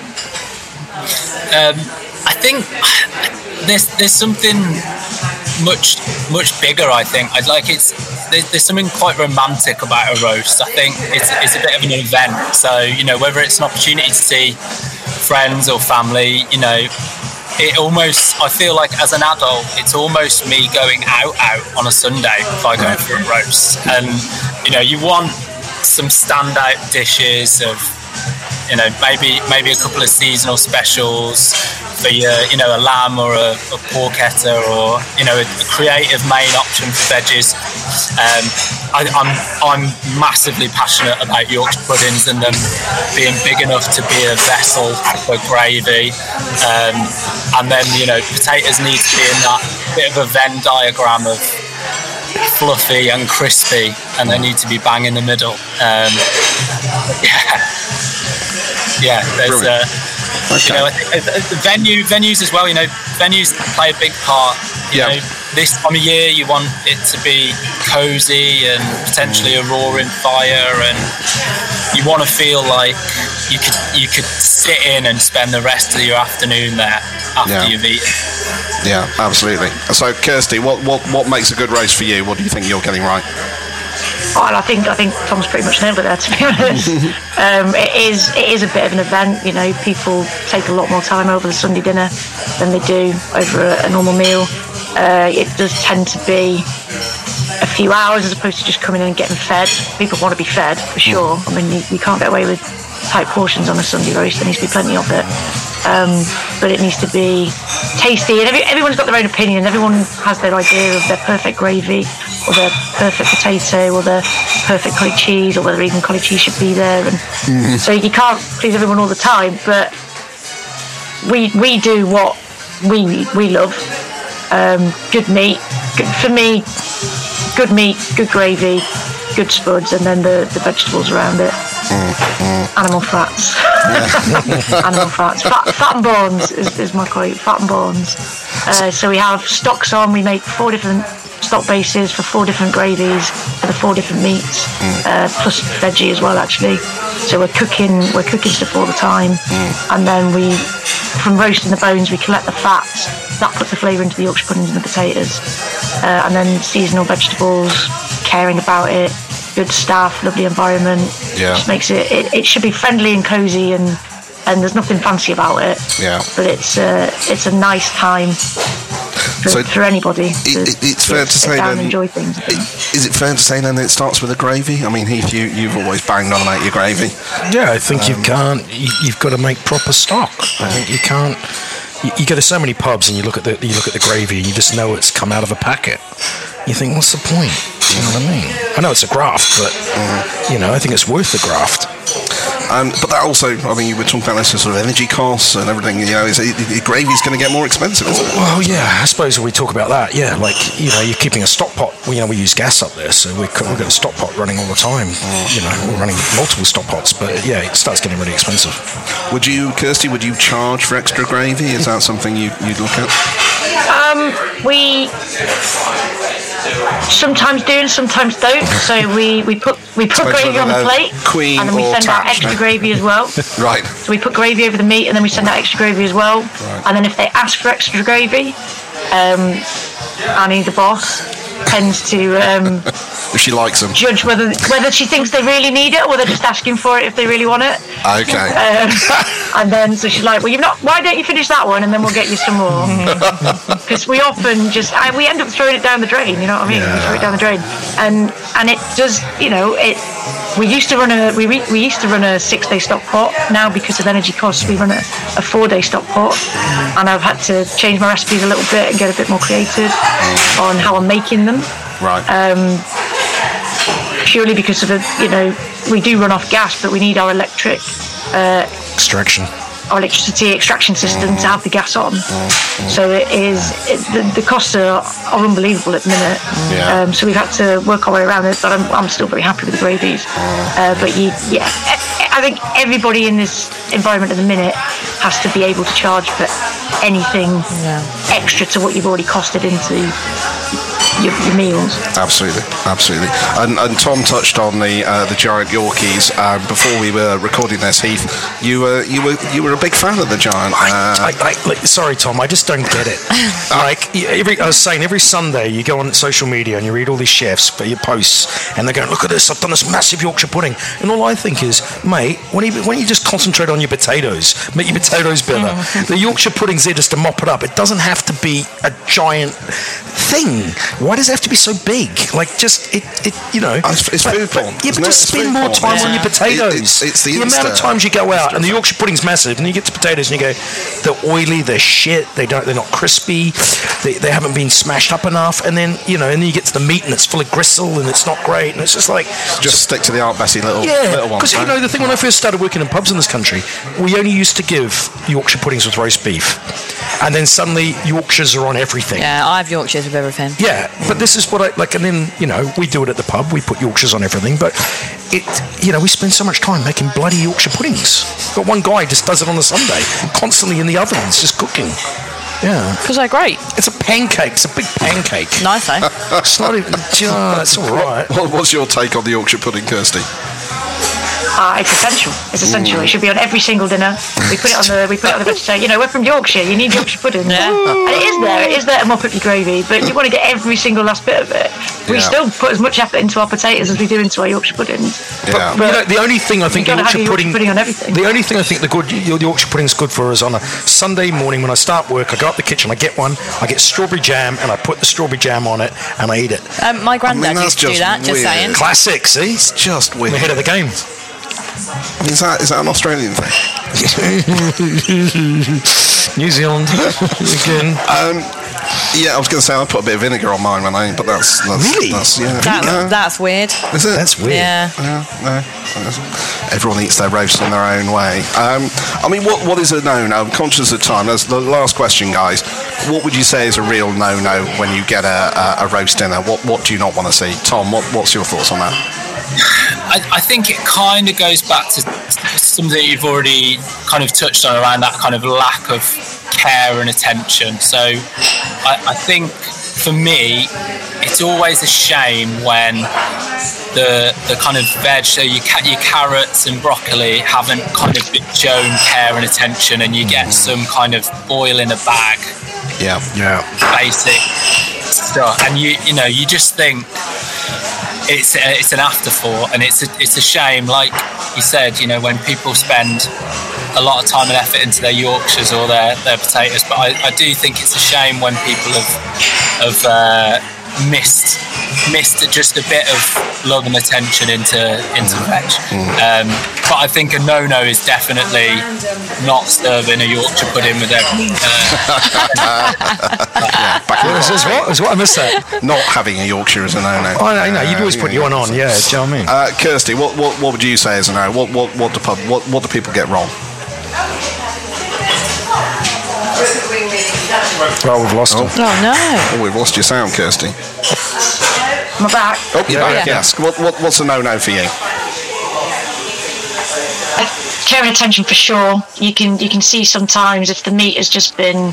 I think there's something much bigger. I think I'd like there's something quite romantic about a roast. I think it's a bit of an event. So whether it's an opportunity to see friends or family, it almost, I feel like as an adult, it's almost me going out on a Sunday if I go for a roast. And you want some standout dishes of maybe a couple of seasonal specials for your, a lamb or a porchetta or, a creative main option for veggies. I'm massively passionate about Yorkshire puddings and them being big enough to be a vessel for gravy. And then, potatoes need to be in that bit of a Venn diagram of fluffy and crispy, and they need to be bang in the middle. Yeah, there's... Okay. Venues as well. Venues play a big part. You know, this time of year you want it to be cosy and potentially a roaring fire, and you want to feel like you could sit in and spend the rest of your afternoon there after you've eaten. Yeah, absolutely. So, Kirsty, what makes a good roast for you? What do you think you're getting right? Well, I think Tom's pretty much nailed it there, to be honest. It is a bit of an event. People take a lot more time over the Sunday dinner than they do over a normal meal. It does tend to be a few hours as opposed to just coming in and getting fed. People want to be fed, for sure. I mean, you can't get away with tight portions on a Sunday roast. There needs to be plenty of it. But it needs to be tasty, and everyone's got their own opinion. Everyone has their idea of their perfect gravy or their perfect potato or their perfect cottage cheese, or whether even cottage cheese should be there, and so you can't please everyone all the time, but we do what we love. Good meat, good gravy, good spuds, and then the vegetables around it. Animal fats. Animal fats. Fat and bones is my quote. Fat and bones. So we have stocks on. We make 4 different stock bases for 4 different gravies for the 4 different meats, plus veggie as well, actually. So we're cooking stuff all the time, and then from roasting the bones, we collect the fats. That puts the flavour into the Yorkshire puddings and the potatoes, and then seasonal vegetables. Caring about it, good staff, lovely environment. Yeah, just makes it should be friendly and cozy, and there's nothing fancy about it. Yeah, but it's a nice time for anybody. It's fair to say then. Enjoy things. Is it fair to say then that it starts with a gravy? I mean, Heath, you've always banged on about your gravy. Yeah, I think you've got to make proper stock. I think you can't. You go to so many pubs and you look at the gravy and you just know it's come out of a packet. You think, what's the point? Do you know what I mean? I know it's a graft, but I think it's worth the graft. But that also, I mean, you were talking about this sort of energy costs and everything. The gravy's going to get more expensive, isn't it? Well, yeah, I suppose we talk about that. Yeah, you're keeping a stock pot. We use gas up there, so we've got a stock pot running all the time. We're running multiple stock pots, but yeah, it starts getting really expensive. Would you, Kirsty? Would you charge for extra gravy? Is that something you'd look at? sometimes do and sometimes don't. So we put gravy on the plate, Queen, and then we send out extra gravy as well. Right. So we put gravy over the meat, and then we send out extra gravy as well. Right. And then if they ask for extra gravy, Annie, the boss, tends to if she likes them, judge whether she thinks they really need it or whether they're just asking for it if they really want it. Okay. And then so she's like, well, you've not, why don't you finish that one and then we'll get you some more, because we often just we end up throwing it down the drain, you know what I mean? Yeah. We throw it down the drain, and it does, you know, it. We used to run a 6-day stock pot. Now, because of energy costs, we run a 4-day stock pot, and I've had to change my recipes a little bit and get a bit more creative on how I'm making them. Right. Purely because of the, you know, we do run off gas, but we need our electricity extraction system to have the gas on. So it is, the costs are unbelievable at the minute. Yeah. So we've had to work our way around it, but I'm still very happy with the gravies. I think everybody in this environment at the minute has to be able to charge for anything extra to what you've already costed into your meals. Absolutely. And Tom touched on the giant Yorkies before we were recording this. Heath, you were a big fan of the giant. Sorry, Tom, I just don't get it. Every Sunday you go on social media and you read all these chefs, but your posts, and they're going, "Look at this! I've done this massive Yorkshire pudding," and all I think is, "Mate, why don't you just concentrate on your potatoes? Make your potatoes better." Mm. The Yorkshire pudding's there just to mop it up. It doesn't have to be a giant thing. Why does it have to be so big? Like, just it you know. It's food porn. Yeah, but just spend more time on your potatoes. It's the amount of times you go out, and the Yorkshire pudding's massive, and you get to potatoes, and you go, they're oily, they're shit, they're not crispy, they haven't been smashed up enough, and then you get to the meat, and it's full of gristle, and it's not great, and it's just like stick to the Aunt Bessie little one. Because the thing, when I first started working in pubs in this country, we only used to give Yorkshire puddings with roast beef, and then suddenly Yorkshires are on everything. Yeah, I have Yorkshires with everything. Yeah. But this is what I like, and then, you know, we do it at the pub, we put Yorkshires on everything, but we spend so much time making bloody Yorkshire puddings. Got one guy just does it on a Sunday, constantly in the ovens, just cooking. Yeah. Because they're great. It's a pancake. It's a big pancake. Nice, eh? It's not even... it's all right. What's your take on the Yorkshire pudding, Kirsty? It's essential. It's essential. It should be on every single dinner. We put it on the vegetarian. You know, we're from Yorkshire. You need Yorkshire pudding. Yeah. And it is there. It is there to mop up your gravy. But you want to get every single last bit of it. We still put as much effort into our potatoes as we do into our Yorkshire puddings. Yeah. But the only thing I think Yorkshire pudding on everything. The only thing I think the Yorkshire pudding's good for is on a Sunday morning when I start work. I go up the kitchen. I get one. I get strawberry jam, and I put the strawberry jam on it, and I eat it. My granddad used to do that. Weird. Just saying. Classic. See, it's just weird. We're ahead of the game. Is that an Australian thing? New Zealand again. I was going to say I put a bit of vinegar on mine when I, but that's really that's weird. Is it? That's weird. Yeah. Everyone eats their roast in their own way. What is a no-no? I'm conscious of time. That's the last question, guys. What would you say is a real no-no when you get a roast dinner? What do you not want to see, Tom? What's your thoughts on that? I think it kind of goes back to something you've already kind of touched on around that kind of lack of care and attention. So I think for me, it's always a shame when the kind of veg, so your carrots and broccoli haven't kind of been shown care and attention, and you get some kind of oil in a bag. Yeah. Basic stuff, and you just think. It's an afterthought, and it's a shame, like you said, you know, when people spend a lot of time and effort into their Yorkshires or their potatoes. But I do think it's a shame when people have missed just a bit of love and attention into veg. But I think a no-no is definitely not serving a Yorkshire pudding with everything. I missed that. Not having a Yorkshire is a no-no. Oh, I know. You'd always put your one on. Yeah, do you know what I mean? Kirsty, what would you say is a no? What do people get wrong? Oh, we've lost him. Oh, no. Oh, we've lost your sound, Kirsty. My back. Oh, you're back, yes. What's a no-no for you? Care and attention, for sure. You can see sometimes if the meat has just been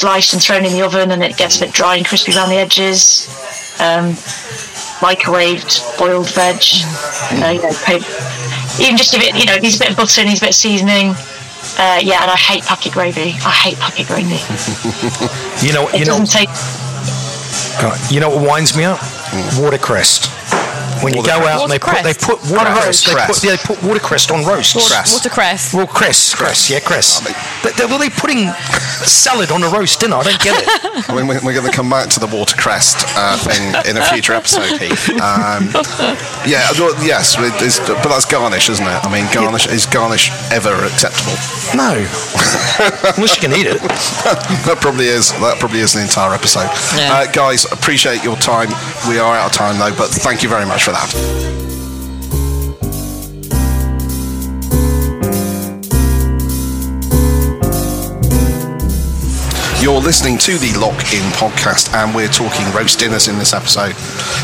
sliced and thrown in the oven, and it gets a bit dry and crispy around the edges. Microwaved boiled veg, even just a bit, needs a bit of butter, needs a bit of seasoning. And I hate packet gravy. You know what winds me up? Watercress. When you go out and they put watercress. They put watercress on roast. Watercress. Well, cress. They're putting salad on a roast dinner. I don't get it. I mean, we're going to come back to the watercress thing in a future episode, Heath. But that's garnish, isn't it? I mean, is garnish ever acceptable? No. Unless you can eat it. That probably is an entire episode. Yeah. Guys, appreciate your time. We are out of time though, but thank you very much for that. You're listening to the Lock In Podcast, and we're talking roast dinners in this episode.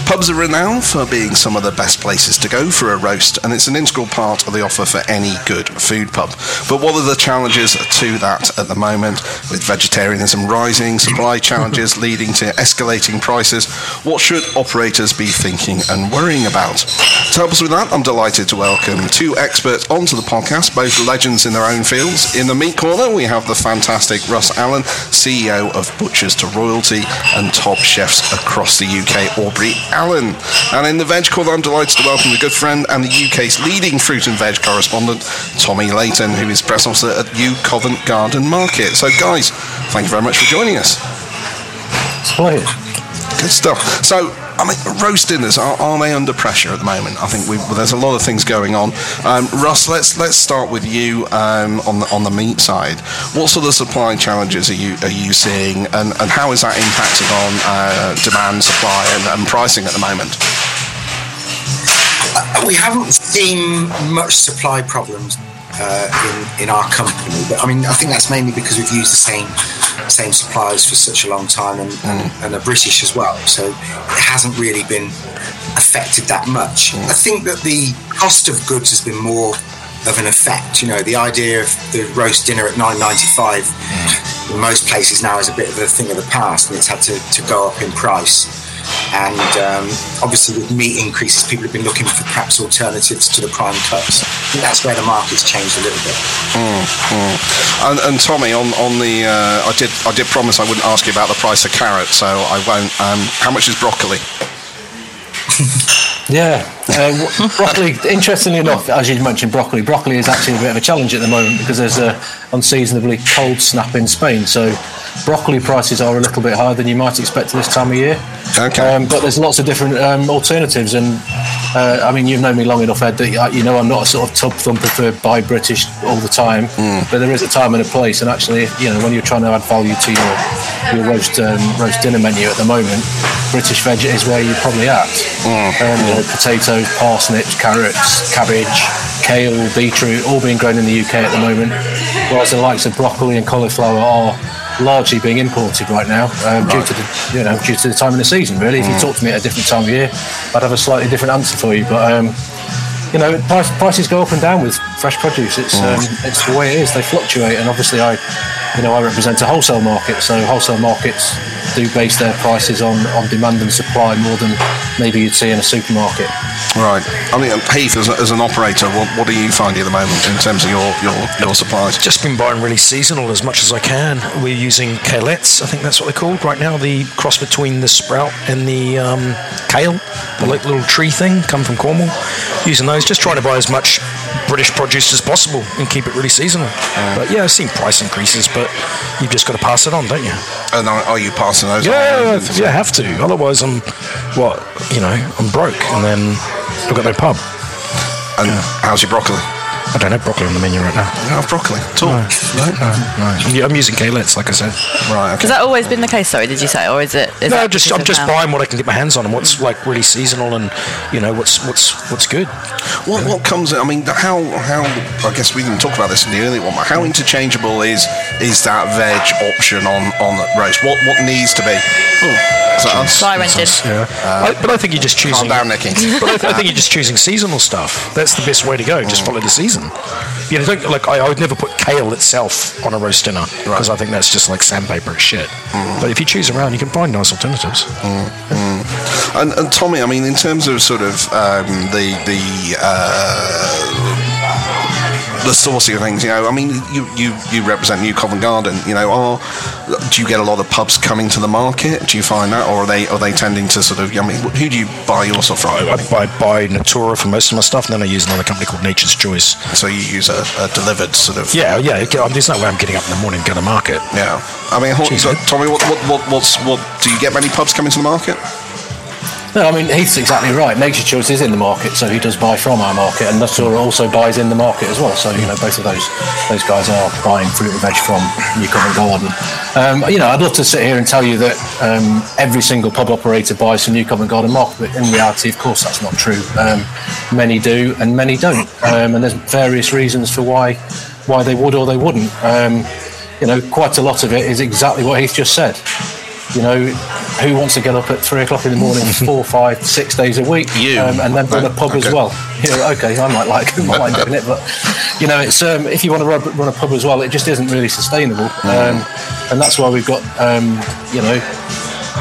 Pubs are renowned for being some of the best places to go for a roast, and it's an integral part of the offer for any good food pub. But what are the challenges to that at the moment, with vegetarianism rising, supply challenges leading to escalating prices? What should operators be thinking and worrying about? To help us with that, I'm delighted to welcome two experts onto the podcast, both legends in their own fields. In the meat corner, we have the fantastic Ross Allen, CEO of Butchers to Royalty and top chefs across the UK, Aubrey Allen. And in the veg corner, I'm delighted to welcome a good friend and the UK's leading fruit and veg correspondent, Tommy Layton, who is press officer at New Covent Garden Market. So guys, thank you very much for joining us. It's a pleasure. Good stuff. So, roast dinners, are they under pressure at the moment? I think there's a lot of things going on. Russ, let's start with you on the meat side. What sort of supply challenges are you seeing, and how is that impacted on demand, supply, and pricing at the moment? We haven't seen much supply problems in our company, but I mean, I think that's mainly because we've used the same suppliers for such a long time, and are British as well, so it hasn't really been affected that much. I think that the cost of goods has been more of an effect. The idea of the roast dinner at $9.95 in most places now is a bit of a thing of the past, and it's had to go up in price. And obviously with meat increases, people have been looking for perhaps alternatives to the prime cuts. I think that's where the market's changed a little bit. And Tommy, on the I did promise I wouldn't ask you about the price of carrots, so I won't. How much is broccoli? Yeah, broccoli, interestingly enough, as you mentioned, broccoli is actually a bit of a challenge at the moment because there's an unseasonably cold snap in Spain, so broccoli prices are a little bit higher than you might expect this time of year. Okay. But there's lots of different alternatives, and you've known me long enough, Ed, that I'm not a sort of tub thumper for buy British all the time, but there is a time and a place, and actually, when you're trying to add value to your roast dinner menu at the moment, British veg is where you're probably at. Potatoes, parsnips, carrots, cabbage, kale, beetroot, all being grown in the UK at the moment, whereas the likes of broccoli and cauliflower are largely being imported right now, due to the time of the season, really. If you talked to me at a different time of year, I'd have a slightly different answer for you, but prices go up and down with fresh produce. It's the way it is. They fluctuate, and obviously I represent a wholesale market, so wholesale markets do base their prices on demand and supply more than maybe you'd see in a supermarket. Right. I mean, Heath, as an operator, what are you finding at the moment in terms of your supplies? Just been buying really seasonal as much as I can. We're using Kalettes, I think that's what they're called right now, the cross between the sprout and the kale, the little tree thing, come from Cornwall. Using those, just trying to buy as much British produce as possible and keep it really seasonal. But yeah, I've seen price increases, but you've just got to pass it on, don't you? And are you passing those on? Yeah, I have to. Otherwise, I'm broke, and then I've got no pub. And how's your broccoli? I don't have broccoli on the menu right now. You don't have broccoli at all? No. Yeah, I'm using Kalettes, like I said. Right, okay. Has that always been the case, sorry, did you say? Or is it... I'm just buying what I can get my hands on, and what's, really seasonal, and, what's good. What comes... I mean, how... I guess we didn't talk about this in the earlier one, but how interchangeable is that veg option on roast? What needs to be... But I think you're just choosing. Calm down, Nicky. I think you're just choosing seasonal stuff. That's the best way to go. Just follow the season. You know, I would never put kale itself on a roast dinner because I think that's just like sandpaper as shit. Mm. But if you choose around, you can find nice alternatives. Mm. Mm. And Tommy, I mean, in terms of sort of the sourcing of things, you know, I mean, you represent New Covent Garden, you know, do you get a lot of pubs coming to the market? Do you find that, or are they tending to sort of, I mean, who do you buy your stuff from? I buy Natura for most of my stuff, and then I use another company called Nature's Choice. So you use a delivered sort of... Yeah, there's no way I'm getting up in the morning and going to market. Yeah. I mean, Tommy, do you get many pubs coming to the market? No, I mean, Heath's exactly right. Nature's Choice is in the market, so he does buy from our market, and Natura also buys in the market as well. So, you know, both of those guys are buying fruit and veg from New Covent Garden. You know, I'd love to sit here and tell you that every single pub operator buys from New Covent Garden Market, but in reality, of course, that's not true. Many do and many don't, and there's various reasons for why they would or they wouldn't. You know, quite a lot of it is exactly what Heath just said. You know, who wants to get up at 3:00 in the morning 4, 5, 6 days a week? You. And then run a pub as well. You know, okay, I might like doing it, but, you know, it's if you want to run a pub as well, it just isn't really sustainable. And that's why we've got, you know,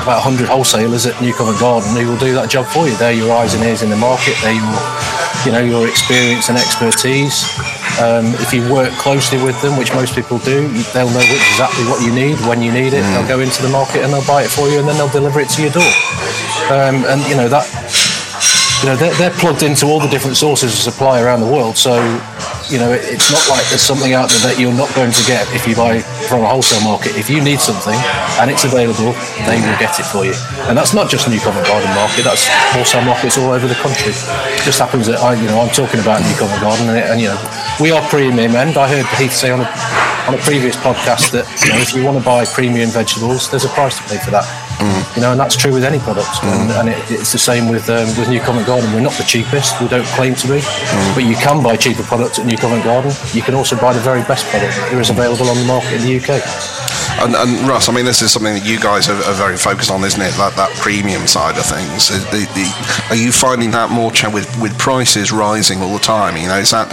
about 100 wholesalers at New Covent Garden who will do that job for you. They're your eyes and ears in the market. They're your, you know, your experience and expertise. If you work closely with them, which most people do, they'll know exactly what you need, when you need it. They'll go into the market and they'll buy it for you, and then they'll deliver it to your door. And you know that, you know, they're plugged into all the different sources of supply around the world. So, you know, it's not like there's something out there that you're not going to get if you buy from a wholesale market. If you need something and it's available, they will get it for you. And that's not just New Covent Garden Market, that's wholesale markets all over the country. It just happens that I'm talking about New Covent Garden, and you know, we are premium end. I heard Heath say on a previous podcast that, you know, if you want to buy premium vegetables, there's a price to pay for that. You know, and that's true with any product, and it's the same with New Covent Garden. We're not the cheapest, we don't claim to be, but you can buy cheaper products at New Covent Garden. You can also buy the very best product that is available on the market in the UK. And Russ, I mean, this is something that you guys are very focused on, isn't it? Like that premium side of things. Are you finding that more with prices rising all the time? You know, is that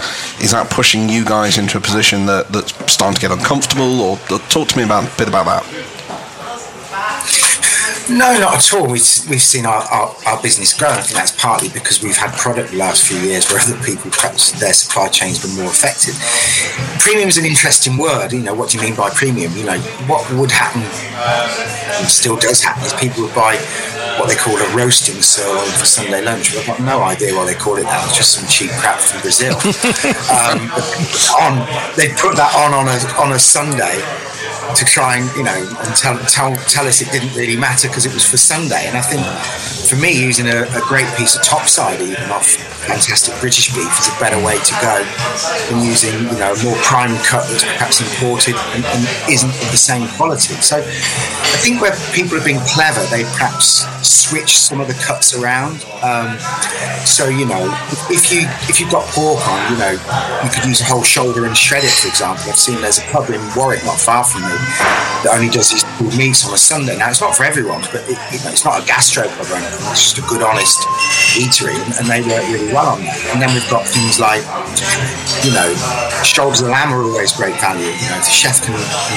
pushing you guys into a position that's starting to get uncomfortable? Or talk to me a bit about that. No, not at all. We've seen our business grow, and I think that's partly because we've had product the last few years where other people, perhaps their supply chains were more affected. Premium is an interesting word. You know, what do you mean by premium? You know, what would happen, and still does happen, is people would buy what they call a roasting sirloin for Sunday lunch. I've got no idea why they call it that. It's just some cheap crap from Brazil. They put that on a Sunday to try and, you know, and tell us it didn't really matter because it was for Sunday. And I think for me, using a great piece of topside even off fantastic British beef is a better way to go than using, you know, a more prime cut that's perhaps imported and isn't of the same quality. So I think where people have been clever, they perhaps switch some of the cuts around. So, you know, if you've got pork on, you know, you could use a whole shoulder and shred it, for example. I've seen there's a pub in Warwick not far from me that only does these pulled meats on a Sunday. Now, it's not for everyone, but it, you know, it's not a gastro pub or anything. It's just a good, honest eatery, and they work really well on that. And then we've got things like, you know, shoulders of lamb are always great value. You know, if the chef can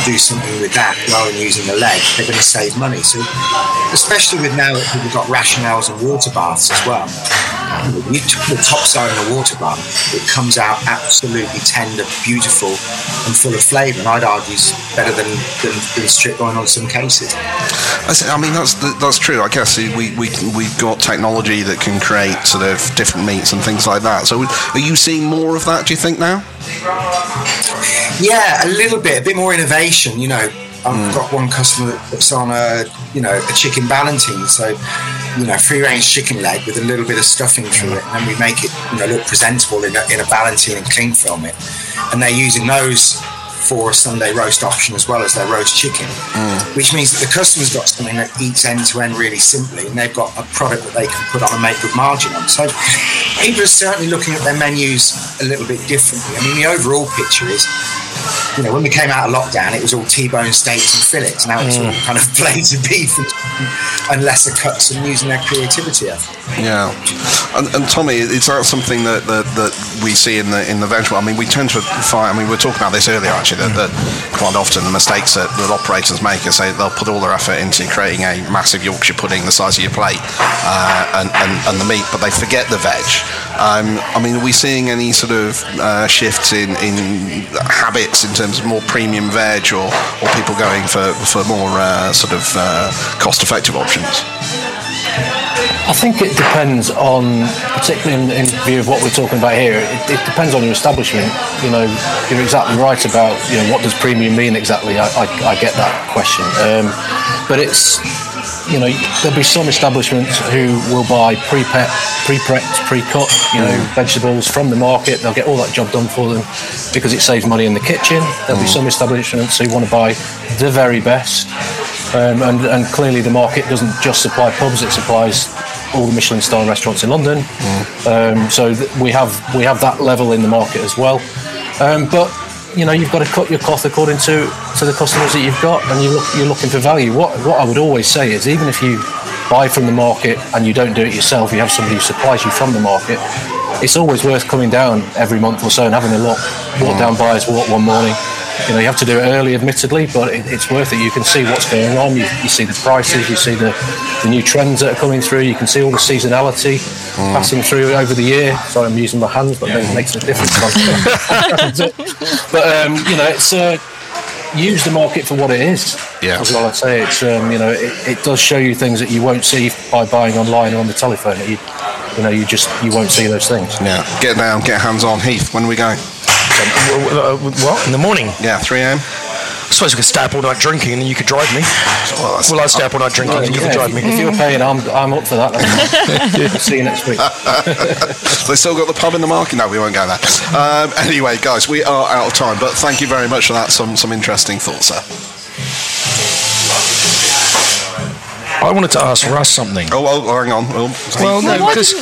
do something with that rather than using the leg, they're going to save money. So, especially with now that people got rationales and water baths as well, you put the topside in a water bath, it comes out absolutely tender, beautiful, and full of flavour. And I'd argue it's better than strip loin on some cases. I mean, that's true. I guess we've got technology that can create sort of different meats and things like that. So are you seeing more of that, do you think, now? Yeah, a bit more innovation. You know, I've got one customer that's on a chicken Ballantine, so, you know, free-range chicken leg with a little bit of stuffing through it, and we make it, you know, look presentable in a Ballantine and cling film it, and they're using those for a Sunday roast option as well as their roast chicken, which means that the customer's got something that eats end-to-end really simply, and they've got a product that they can put on and make good margin on. So people are certainly looking at their menus a little bit differently. I mean, the overall picture is you know, when we came out of lockdown, it was all T-bone steaks and fillets. Now it's all kind of blades of beef and lesser cuts, and using their creativity, I think. Yeah. And Tommy, is that something that we see in the veg world? I mean, we tend to find, we were talking about this earlier, actually, that quite often the mistakes that operators make is they'll put all their effort into creating a massive Yorkshire pudding the size of your plate and the meat, but they forget the veg. I mean, are we seeing any sort of shifts in habits in terms of more premium veg or people going for more sort of cost-effective options? I think it depends on, particularly in view of what we're talking about here, it depends on your establishment. You know, you're exactly right about, you know, what does premium mean exactly? I get that question. But it's, you know, there'll be some establishments who will buy pre-prepped, pre-cut, you know, vegetables from the market. They'll get all that job done for them because it saves money in the kitchen. There'll be some establishments who want to buy the very best. And clearly the market doesn't just supply pubs, it supplies all the Michelin-star restaurants in London. So we have that level in the market as well. But, you know, you've got to cut your cloth according to the customers that you've got, and you're looking for value. What I would always say is, even if you buy from the market and you don't do it yourself, you have somebody who supplies you from the market, it's always worth coming down every month or so and having a look. Walk down buyers walk one morning. You know, you have to do it early, admittedly, but it's worth it. You can see what's going on. You see the prices. You see the new trends that are coming through. You can see all the seasonality passing through over the year. Sorry, I'm using my hands, but it makes a difference. But you know, it's use the market for what it is. Yeah, that's what I'd say. It's you know, it does show you things that you won't see by buying online or on the telephone. You know, you won't see those things. Yeah, get down, get hands on. Heath, when are we going? What? In the morning? Yeah, 3 a.m. I suppose we could stay up all night drinking and then you could drive me. Well, I'd stay up all night drinking and you could drive me. If you're paying, I'm up for that. See you next week. They still got the pub in the market? No, we won't go there. Anyway, guys, we are out of time, but thank you very much for that. Some interesting thoughts, sir. I wanted to ask Russ something. Oh, hang on. Well, no, why didn't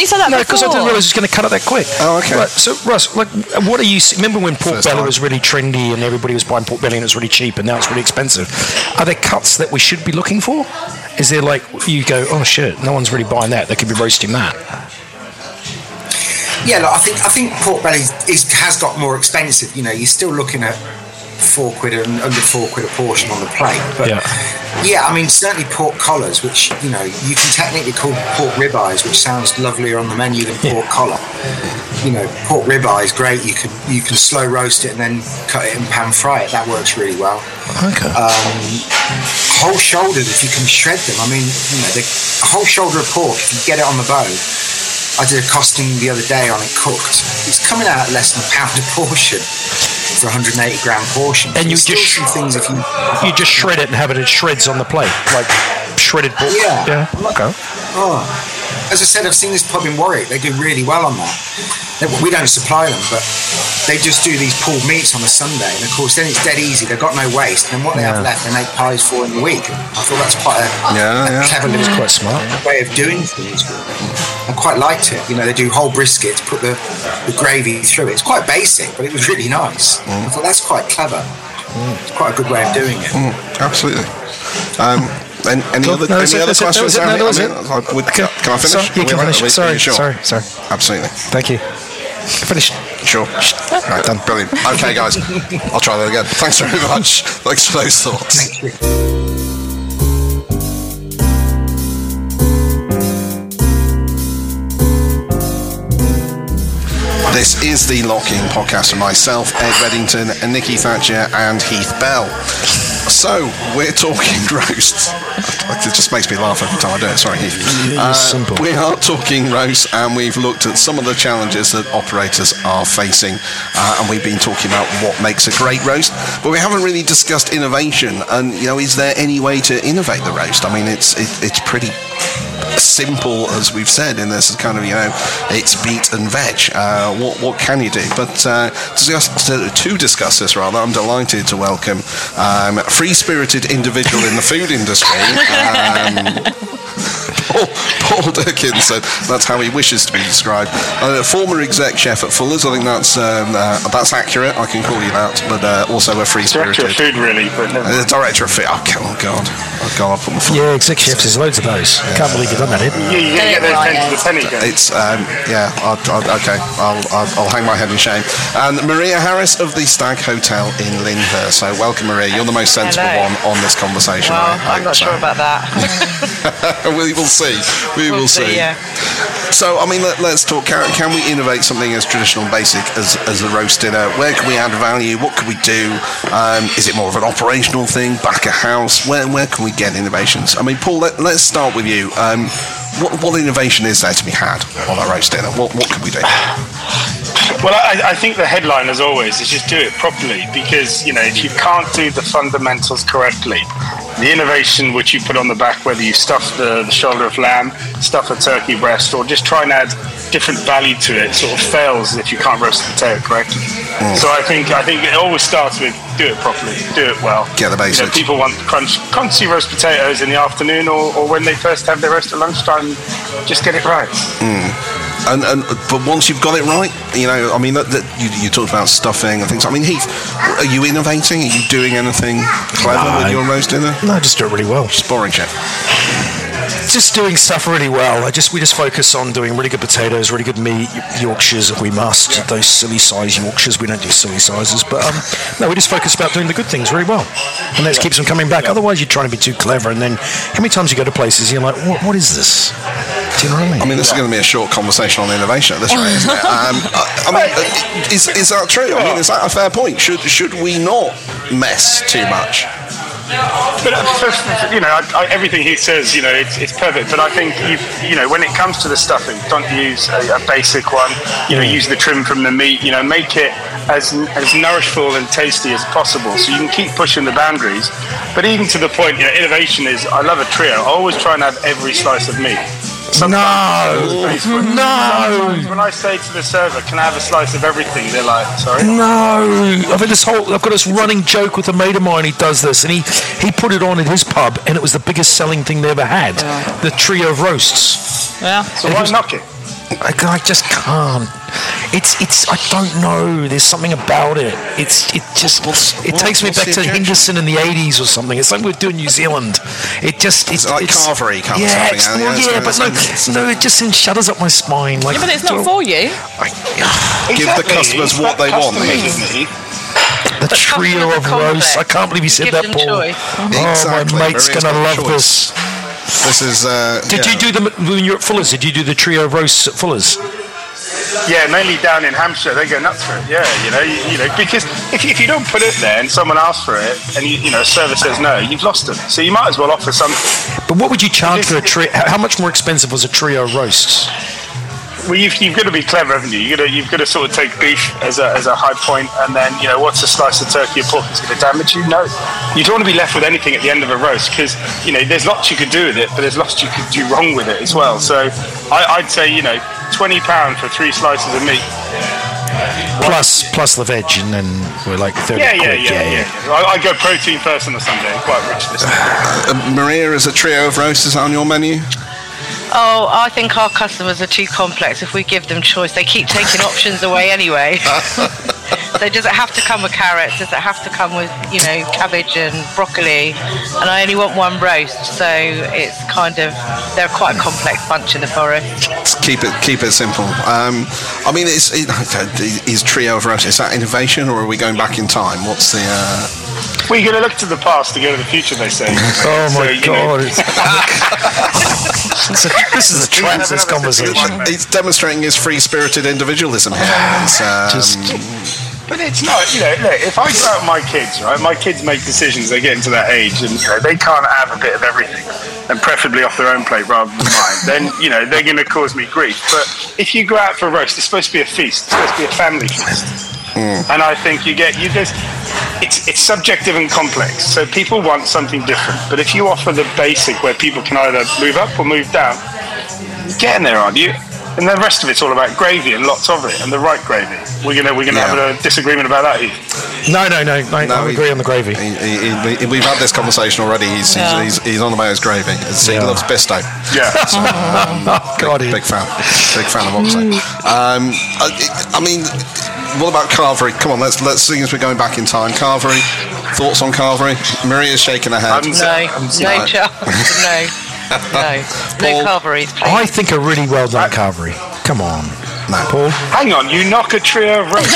you say that before? No, because I didn't realise it was going to cut it that quick. Oh, okay. Right, so, Russ, like, what do you... Remember when pork belly was really trendy and everybody was buying pork belly and it was really cheap and now it's really expensive? Are there cuts that we should be looking for? Is there, like, you go, oh, shit, no one's really buying that. They could be roasting that. Yeah, look, I think pork belly has got more expensive. You know, you're still looking at... £4 and under £4 a portion on the plate, but yeah, I mean, certainly pork collars, which, you know, you can technically call pork ribeyes, which sounds lovelier on the menu than pork collar. You know, pork ribeye is great. You can slow roast it and then cut it and pan fry it. That works really well. Okay. Whole shoulders, if you can shred them. I mean, you know, the whole shoulder of pork, if you get it on the bone. I did a costing the other day on it cooked. It's coming out at less than £1 a portion. For 180-gram portion, and you just things if you just shred it and have it in shreds on the plate, like shredded pork. Yeah. Okay. Oh, as I said, I've seen this pub in Warwick. They do really well on that. We don't supply them, but they just do these pulled meats on a Sunday, and of course, then it's dead easy. They've got no waste, and what they have left, they make pies for in the week. I thought that's quite a clever little way of doing things. I quite liked it. You know, they do whole brisket, put the gravy through it. It's quite basic, but it was really nice. I thought that's quite clever. It's quite a good way of doing it. Absolutely. Any other questions? Can I finish? You can finish. Sorry. Absolutely. Thank you. Finished. Sure. Right, done. Brilliant. Okay, guys. I'll try that again. Thanks very much. Thanks for those thoughts. Thank you. This is the Lock In Podcast with myself, Ed Bedington, and Nikki Thatcher, and Heath Bell. So, we're talking roasts. It just makes me laugh every time I do it. Sorry, Heath. Simple. We are talking roasts, and we've looked at some of the challenges that operators are facing, and we've been talking about what makes a great roast, but we haven't really discussed innovation, and, you know, is there any way to innovate the roast? I mean, it's pretty... simple, as we've said, in this kind of, you know, it's beet and veg. What can you do? But to discuss this, rather, I'm delighted to welcome a free-spirited individual in the food industry, Paul Dickinson, that's how he wishes to be described. A former exec chef at Fuller's, I think that's accurate, I can call you that, but also a free-spirited... Director of food, really. Director of food, oh God, I put my foot... Yeah, exec chefs, there's loads of those. I can't believe you've done that, Ed. Yeah, you get those down to the penny again. It's, I'll hang my head in shame. And Maria Harris of the Stag Hotel in Lyndhurst. So welcome, Maria, you're the most sensible one on this conversation. Well, I'm not sure about that. We will see. Yeah. So, I mean, let's talk. Can we innovate something as traditional, basic as a roast dinner? Where can we add value? What can we do? Is it more of an operational thing? Back a house? Where can we get innovations? I mean, Paul, let's start with you. What innovation is there to be had on a roast dinner? What can we do? Well, I think the headline, as always, is just do it properly, because, you know, if you can't do the fundamentals correctly, the innovation which you put on the back, whether you stuff the shoulder of lamb, stuff a turkey breast, or just try and add different value to it, sort of fails if you can't roast the potato correctly. Mm. So I think it always starts with do it properly, do it well. Get the basics. You know, people want crunchy roast potatoes in the afternoon or when they first have their roast at lunchtime. Just get it right. Mm. But once you've got it right, you know, I mean, you talked about stuffing and things. I mean, Heath, are you innovating? Are you doing anything clever with your roast dinner? No, I just do it really well. Just boring shit. Just doing stuff really well. We just focus on doing really good potatoes, really good meat, Yorkshires if we must. Yeah. Those silly size Yorkshires, we don't do silly sizes, but no, we just focus about doing the good things really well, and that keeps them coming back. Yeah. Otherwise, you're trying to be too clever, and then how many times you go to places and you're like, what is this? Do you know what I mean? I mean, this is going to be a short conversation on innovation at this rate, isn't it? I mean, is that true? I mean, is that a fair point? Should we not mess too much? But you know, everything he says, you know, it's perfect. But I think you know, when it comes to the stuffing, don't use a basic one. You know, use the trim from the meat. You know, make it as nourishful and tasty as possible, so you can keep pushing the boundaries. But even to the point, you know, innovation is. I love a trio. I always try and have every slice of meat. Sometimes when I say to the server, can I have a slice of everything, they're like, sorry? No. I've got this running joke with a mate of mine. He does this, and he put it on in his pub, and it was the biggest selling thing they ever had, the trio of roasts. Yeah. So why knock it? I just can't. It's. I don't know. There's something about it. It takes me back to Henderson in the 80s or something. It's like we're doing New Zealand. It's Carvery kind of something. It just shudders up my spine. Like, yeah, but it's not for you. Give the customers what they want. The trio of roasts. I can't believe you said that, Paul. Exactly. My mate's going to love this. This is. Did you do them when you were at Fuller's? Did you do the trio of roasts at Fuller's? Yeah, mainly down in Hampshire, they go nuts for it. Yeah, you know, because if you don't put it there and someone asks for it, and you know, a server says no, you've lost them. So you might as well offer something. But what would you charge for a trio? How much more expensive was a trio of roasts? Well, you've got to be clever, haven't you? You've got to sort of take beef as a high point, and then, you know, what's a slice of turkey or pork that's going to damage you? No. You don't want to be left with anything at the end of a roast, because, you know, there's lots you could do with it, but there's lots you could do wrong with it as well. So I'd say, you know, £20 for 3 slices of meat. Plus the veg, and then we're like 30 quid. Yeah. I go protein first on a Sunday. I'm quite rich this time. Maria, is a trio of roasts on your menu? Oh, I think our customers are too complex. If we give them choice, they keep taking options away anyway. So does it have to come with carrots? Does it have to come with, you know, cabbage and broccoli? And I only want one roast, so it's kind of, they're quite a complex bunch in the forest. Keep it simple. I mean, is trio of roast, is that innovation, or are we going back in time? What's the... Well, you're going to look to the past to go to the future, they say. Oh, so, my God. This is a transverse conversation. It's demonstrating his free-spirited individualism here. But it's not, you know, look, if I go out with my kids, right, my kids make decisions, they get into that age, and, you know, they can't have a bit of everything, and preferably off their own plate rather than mine, then, you know, they're going to cause me grief. But if you go out for a roast, it's supposed to be a feast, it's supposed to be a family feast. Mm. And I think it's subjective and complex, so people want something different. But if you offer the basic where people can either move up or move down, you're getting there, aren't you? And the rest of it's all about gravy and lots of it, and the right gravy. We're gonna have a disagreement about that, Heath. No, I agree on the gravy. We've had this conversation already. He's on about his gravy. He loves Bisto. Yeah. So, big fan of Oxley. What about Carvery? Come on, let's see as we're going back in time. Carvery, thoughts on Carvery? Maria's shaking her head. No. No Carvery, please. I think a really well done Carvery. Come on, Paul. Hang on, you knock a trio of roast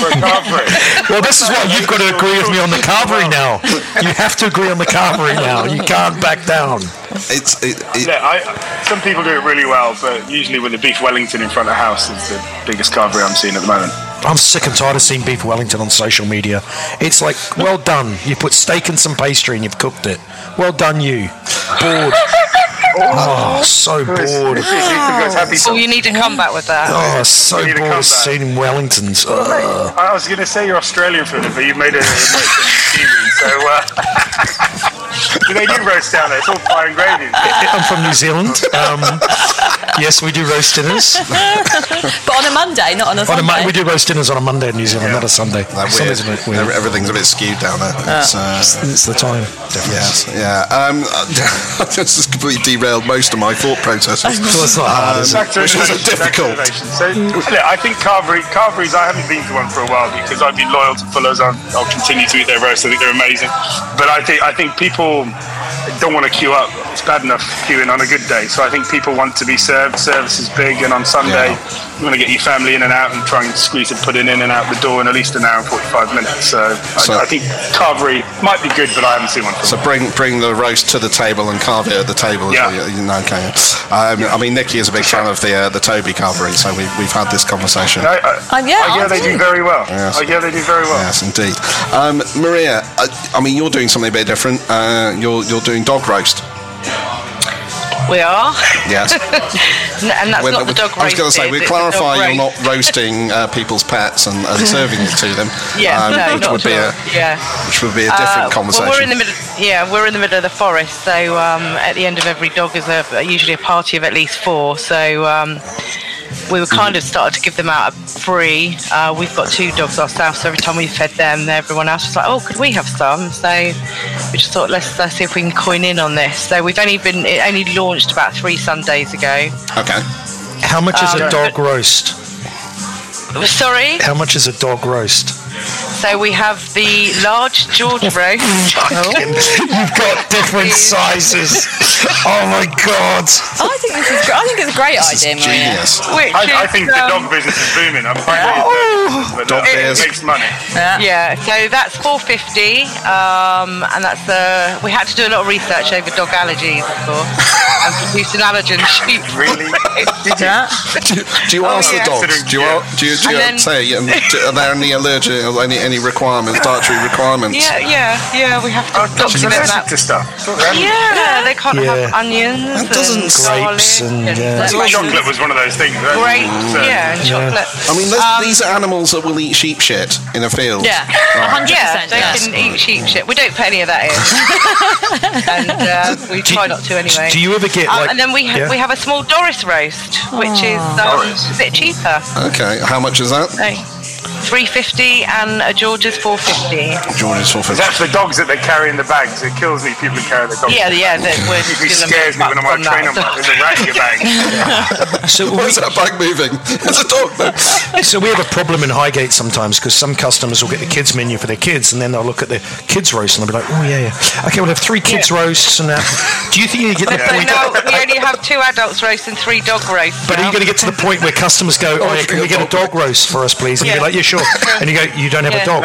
for a Carvery. Well, this is why you've got to agree with me on the Carvery now. You have to agree on the Carvery now. You can't back down. Some people do it really well, but usually with the beef Wellington in front of the house is the biggest Carvery I'm seeing at the moment. I'm sick and tired of seeing beef Wellington on social media. It's like, well done. You put steak and some pastry and you've cooked it. Well done, you. Bored. Oh, so bored. Oh, you need to come back with that. Oh, so bored seeing Wellingtons. I was going to say you're Australian food, but you made it in TV, so... They do roast down there. It's all fire and gravy. I'm from New Zealand. Yes, we do roast dinners. But on a Monday, not on a Sunday. We do roast dinners on a Monday in New Zealand, not a Sunday. Sunday's a bit weird. Everything's a bit skewed down there. It's the time difference. Yeah. This has completely derailed most of my thought processes. Well, it's not hard, is it? Which is difficult. So, look, I think Carvery's, I haven't been to one for a while because I've been loyal to Fuller's. I'll continue to eat their roast. I think they're amazing. But I think people don't want to queue up. It's bad enough queuing on a good day. So I think people want to be served. Service is big, and on Sunday you want to get your family in and out and try and squeeze a pudding in and out the door in at least an hour and 45 minutes. So I think Carvery might be good, but I haven't seen one. So bring the roast to the table and carve it at the table. Yeah. Okay. I mean, Nikki is a big fan of the Toby Carvery, so we've had this conversation. I hear they do very well. Yes. I hear they do very well. Yes, indeed. Maria, I mean, you're doing something a bit different. You're doing dog roast. We are. Yes. And that's not the dog roast. I was going to say, we clarify you're not roasting people's pets and serving it to them. Yeah, which would be a different conversation. Well, we're in the middle of the forest, so at the end of every dog is usually a party of at least four. So we were kind of started to give them out free. We've got two dogs ourselves, so every time we fed them, everyone else was like, "Oh, could we have some?" So we just thought, let's see if we can coin in on this. So it only launched about 3 Sundays ago. Okay. How much is a dog roast? Sorry? How much is a dog roast? So we have the large George roast. You've got different sizes. Oh my God. I think it's a great idea, Maria. I think the dog business is booming. I'm quite ready to it makes money. Yeah, so that's $4.50, and that's we had to do a lot of research over dog allergies, of course, and produce an allergen sheep. Really? Did you? Do you ask the dogs? Are there any allergic or any requirements, dietary requirements? Yeah, we have to document that stuff. Yeah, they can't have onions and grapes and chocolate was one of those things. Grapes, and chocolate. I mean, these are animals that will eat sheep shit in a field. Yeah, 100%. Yeah, they can eat sheep shit. We don't put any of that in, and we try not to anyway. Do you ever get like? And then we have a small Doris roast, which is a bit cheaper. Okay, how much is that? $3.50 and a George's $4.50. That's the dogs that they carry in the bags. It kills me people who carry the dogs. It scares me when I'm on a train. There's a rat in your bag. So why is that bag moving? It's a dog. So we have a problem in Highgate sometimes because some customers will get the kids menu for their kids and then they'll look at the kids roast and they'll be like, oh yeah. Okay, we'll have 3 kids roasts and that. Do you think you get the point? No, we only have 2 adults roasts and 3 dog roasts. But are you going to get to the point where customers go, oh yeah, can we get a dog roast for us, please? And you'll be like, yeah, sure. And you go, you don't have a dog.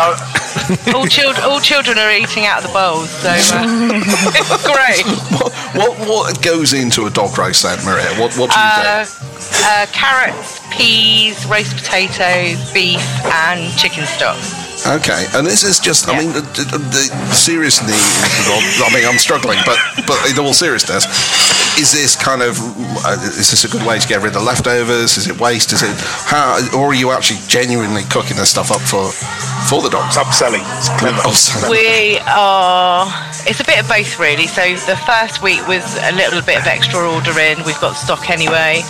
No. All children are eating out of the bowls, so it's great. What goes into a dog roast then, Maria? What do you do? Carrots, peas, roast potatoes, beef and chicken stock. Okay, and this is just, I mean, seriously, I mean, I'm struggling, but in all seriousness, is this kind of, is this a good way to get rid of the leftovers? Is it waste? Is it, or are you actually genuinely cooking this stuff up for the dogs? Upselling. It's clever. We are, it's a bit of both really, so the first week was a little bit of extra order in, we've got stock anyway.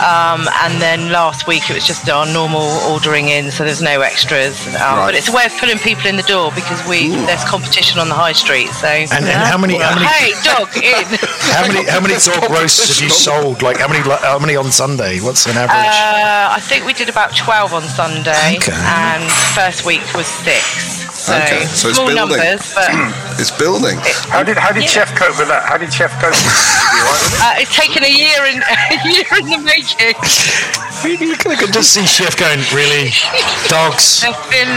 And then last week it was just our normal ordering in, so there's no extras. Right. But it's a way of pulling people in the door because there's competition on the high street. So and how many? Hey, dog in. How many dog roasts have you sold? Like how many on Sunday? What's an average? I think we did about 12 on Sunday, and first week was 6. So, okay, so it's building. Numbers, but it's building. How did Chef cope with that? How did Chef cope with that? It's taken a year in the making. I could just see Chef going, really? Dogs? There's been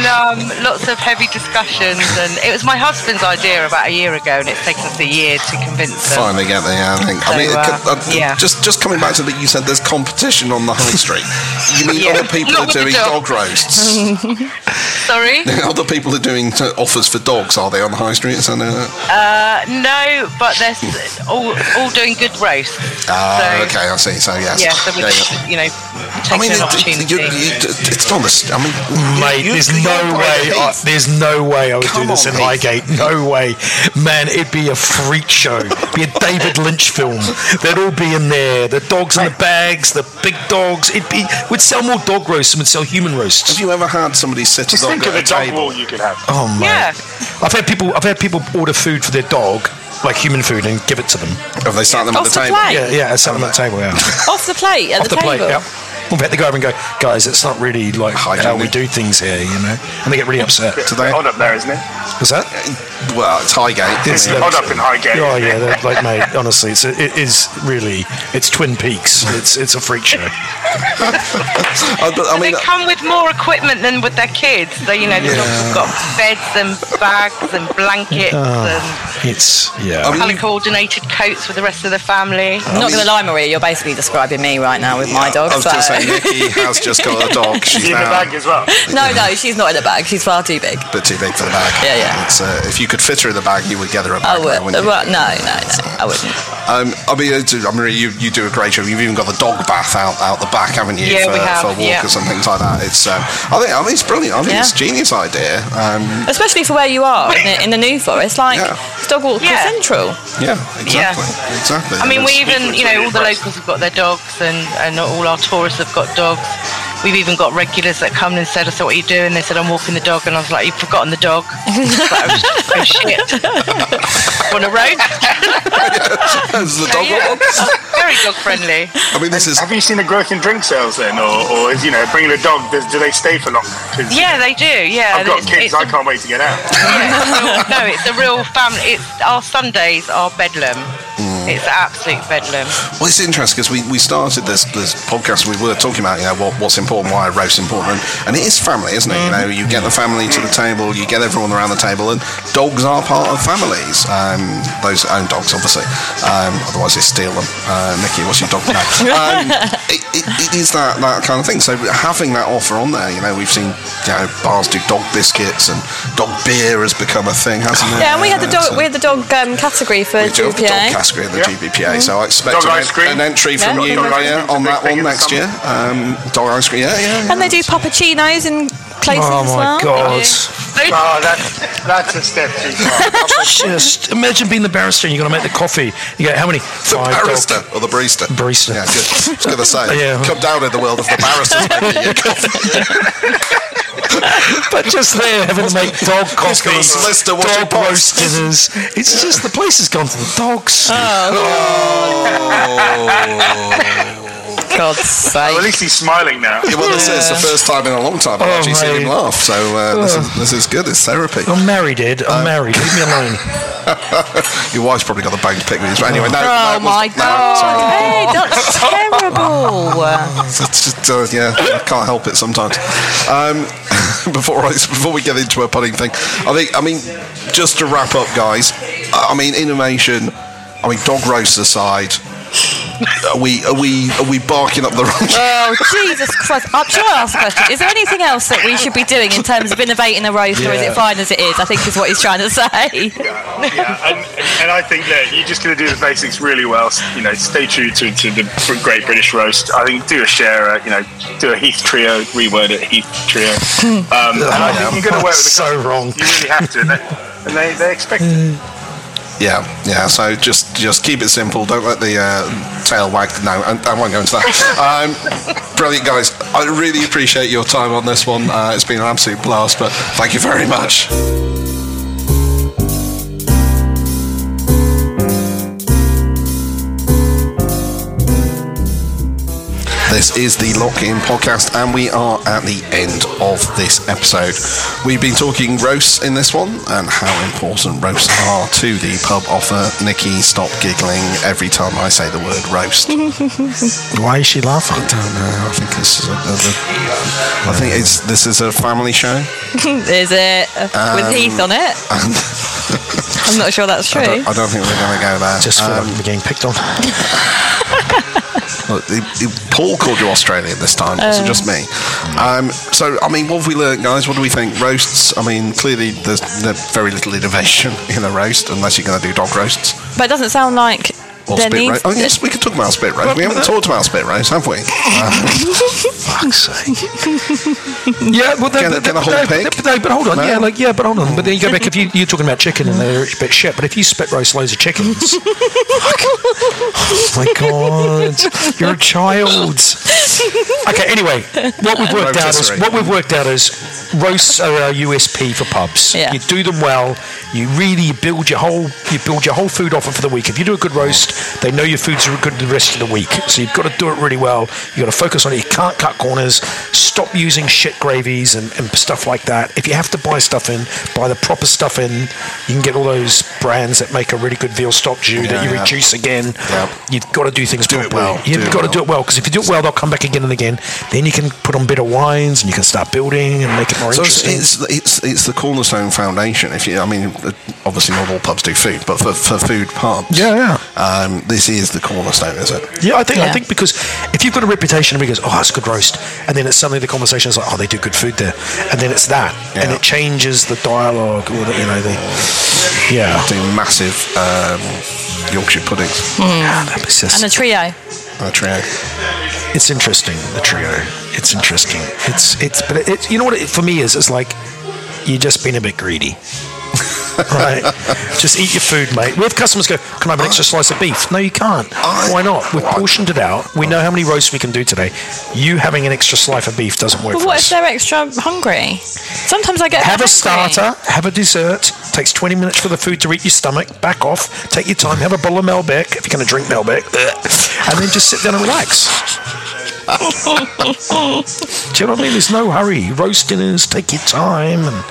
lots of heavy discussions, and it was my husband's idea about a year ago, and it's taken us a year to convince them. Finally get there, I think. So, just coming back to that, you said there's competition on the high street. You mean other people are doing dog roasts? Sorry? Other people are doing offers for dogs, are they, on the high street? No, but they're all doing good roasts. Okay, I see. So, yes. Yeah, so we just, taking an opportunity. It's not a... I mean, mate, there's no way I would do this in Highgate. No way. Man, it'd be a freak show. It'd be a David Lynch film. They'd all be in there. The dogs in the bags, the big dogs. We'd sell more dog roasts than we'd sell human roasts. Have you ever had somebody sit a dog at a table? You could have. Oh man! Yeah. I've had people order food for their dog, like human food, and give it to them. Have they sat them at the table? Plate. Yeah, I sat them at the table. Yeah. Off the plate at the table. Off the plate. Yeah. We've had to go over and go, guys, it's not really like how we do things here, And they get really upset. It's odd up there, isn't it? What's that? Well, it's Highgate. It's odd up in Highgate. Oh yeah, like mate, honestly, it's Twin Peaks. It's a freak show. I mean, they come with more equipment than with their kids. So the dogs have got beds and bags and blankets and colour coordinated coats with the rest of the family. I'm not going to lie, Maria, you're basically describing me right now with my dog. I was going to say Nikki has just got a dog. She's in a bag as well. No, she's not in a bag. She's far too big. But too big for the bag. Yeah. It's, if you could fit her in the bag, you would get her a bag. I would. Well, no, I wouldn't. I mean, Maria, you do a great job. You've even got the dog bath out the back, haven't you? Yeah, for walkers and things like that. It's I think it's brilliant. I think it's a genius idea, especially for where you are in the New Forest. Like it's dog walker central. Yeah, exactly. Yeah. Exactly. I mean, all the locals have got their dogs, and not all our tourists have got dogs. We've even got regulars that come and said, I said, what are you doing? They said, I'm walking the dog. And I was like, you've forgotten the dog. Oh, shit. Want a roast? That's the dog very dog friendly. I mean, have you seen a growth in drink sales then? Or bringing a dog, do they stay for long? Yeah, they do, yeah. I've got kids, I can't wait to get out. Yeah, it's a real family. Our Sundays are bedlam. It's absolute bedlam. Well, it's interesting because we started this podcast. We were talking about what's important, why roast's important, and it is family, isn't it? You get the family to the table, you get everyone around the table, and dogs are part of families. Those own dogs, obviously. Otherwise, they steal them. Nikki, what's your dog name? It is that kind of thing. So having that offer on there, we've seen bars do dog biscuits and dog beer has become a thing, hasn't it? Yeah, and we had the dog category for GPA. GBPA, so I expect an entry from you, Maria, on that one next year. Dog ice cream, yeah. And they do puppuccinos in places as well. Oh my God! Oh, that's a step too far. Just imagine being the barista and you're going to make the coffee. You get how many? Or the barista? Barista. Yeah, good. I was going to say, come down in the world of the baristers making your coffee. But just there, having to make dog coffee, dog roast dinners. It's just the place has gone to the dogs. God's sake. Well, at least he's smiling now. Yeah, well, this is the first time in a long time I've actually seen him laugh, so this is good. It's therapy. I'm married, Ed. I'm married. Leave me alone. Your wife's probably got the bone to pick with you. Anyway, God. Hey, that's terrible. I can't help it sometimes. Before we get into a pudding thing, I mean, just to wrap up, guys, innovation, dog roasts aside, Are we barking up the wrong? Oh, Jesus Christ! I'm sure I'll ask a question. Is there anything else that we should be doing in terms of innovating a roast, or is it fine as it is? I think is what he's trying to say. Yeah. And I think that you're just going to do the basics really well. Stay true to the Great British Roast. I think do a sharer. Do a Heath Trio. Reword it Heath Trio. And I think you're going to work with the. So wrong. You really have to, and they expect it. Yeah. So just keep it simple. Don't let the tail wag. No, I won't go into that. Brilliant, guys. I really appreciate your time on this one. It's been an absolute blast. But thank you very much. This is the Lock In Podcast, and we are at the end of this episode. We've been talking roasts in this one, and how important roasts are to the pub offer. Nikki, stop giggling every time I say the word roast. Why is she laughing? I don't know. I think this is a family show. Is it? With Heath on it? I'm not sure that's true. I don't think we're going to go there. Just for getting picked on. Look, Paul called you Australian this time, it wasn't just me. So, I mean, what have we learned, guys? What do we think? Roasts, I mean, clearly there's very little innovation in a roast, unless you're going to do dog roasts. But it doesn't sound like... Or spit roast. Oh, yes, we could talk about spit roast. We haven't talked about spit roast, have we? Fuck's sake. Yeah, well, hold on. But then you go back, if you're talking about chicken and they're a bit shit, but if you spit roast loads of chickens. Fuck. Oh, my God. You're a child. Okay, anyway, what we've worked out is roasts are our USP for pubs. Yeah. You do them well, you really build your whole food offer for the week. If you do a good roast, they know your food's good the rest of the week, so you've got to do it really well. You've got to focus on it. You can't cut corners. Stop using shit gravies and stuff like that. If you have to buy stuff in, buy the proper stuff in. You can get all those brands that make a really good veal stock stew that you reduce again. Yeah. You've got to do things properly. You've got to do it well, because if you do it well, they'll come back again and again. Then you can put on better wines and you can start building and make it more interesting. So it's the cornerstone foundation. Obviously not all pubs do food, but for food pubs, this is the cornerstone, is it? Yeah, I think because if you've got a reputation and we goes, oh, that's a good roast, and then it's suddenly the conversation is like, oh, they do good food there, and then it's that, and it changes the dialogue, or the massive Yorkshire puddings. And a trio. It's interesting. The trio. It's interesting. But you know what it for me is? It's like you've just been a bit greedy. Right, just eat your food, mate. We have customers go, can I have an extra slice of beef? No, you can't. Why not? We've portioned it out. We know how many roasts we can do today. You having an extra slice of beef doesn't work for us. But what if they're extra hungry? Sometimes I get hungry. Have a starter, have a dessert. Takes 20 minutes for the food to reach your stomach. Back off. Take your time. Have a bottle of Malbec, if you're going to drink Malbec. And then just sit down and relax. Do you know what I mean? There's no hurry. Roast dinners, take your time, and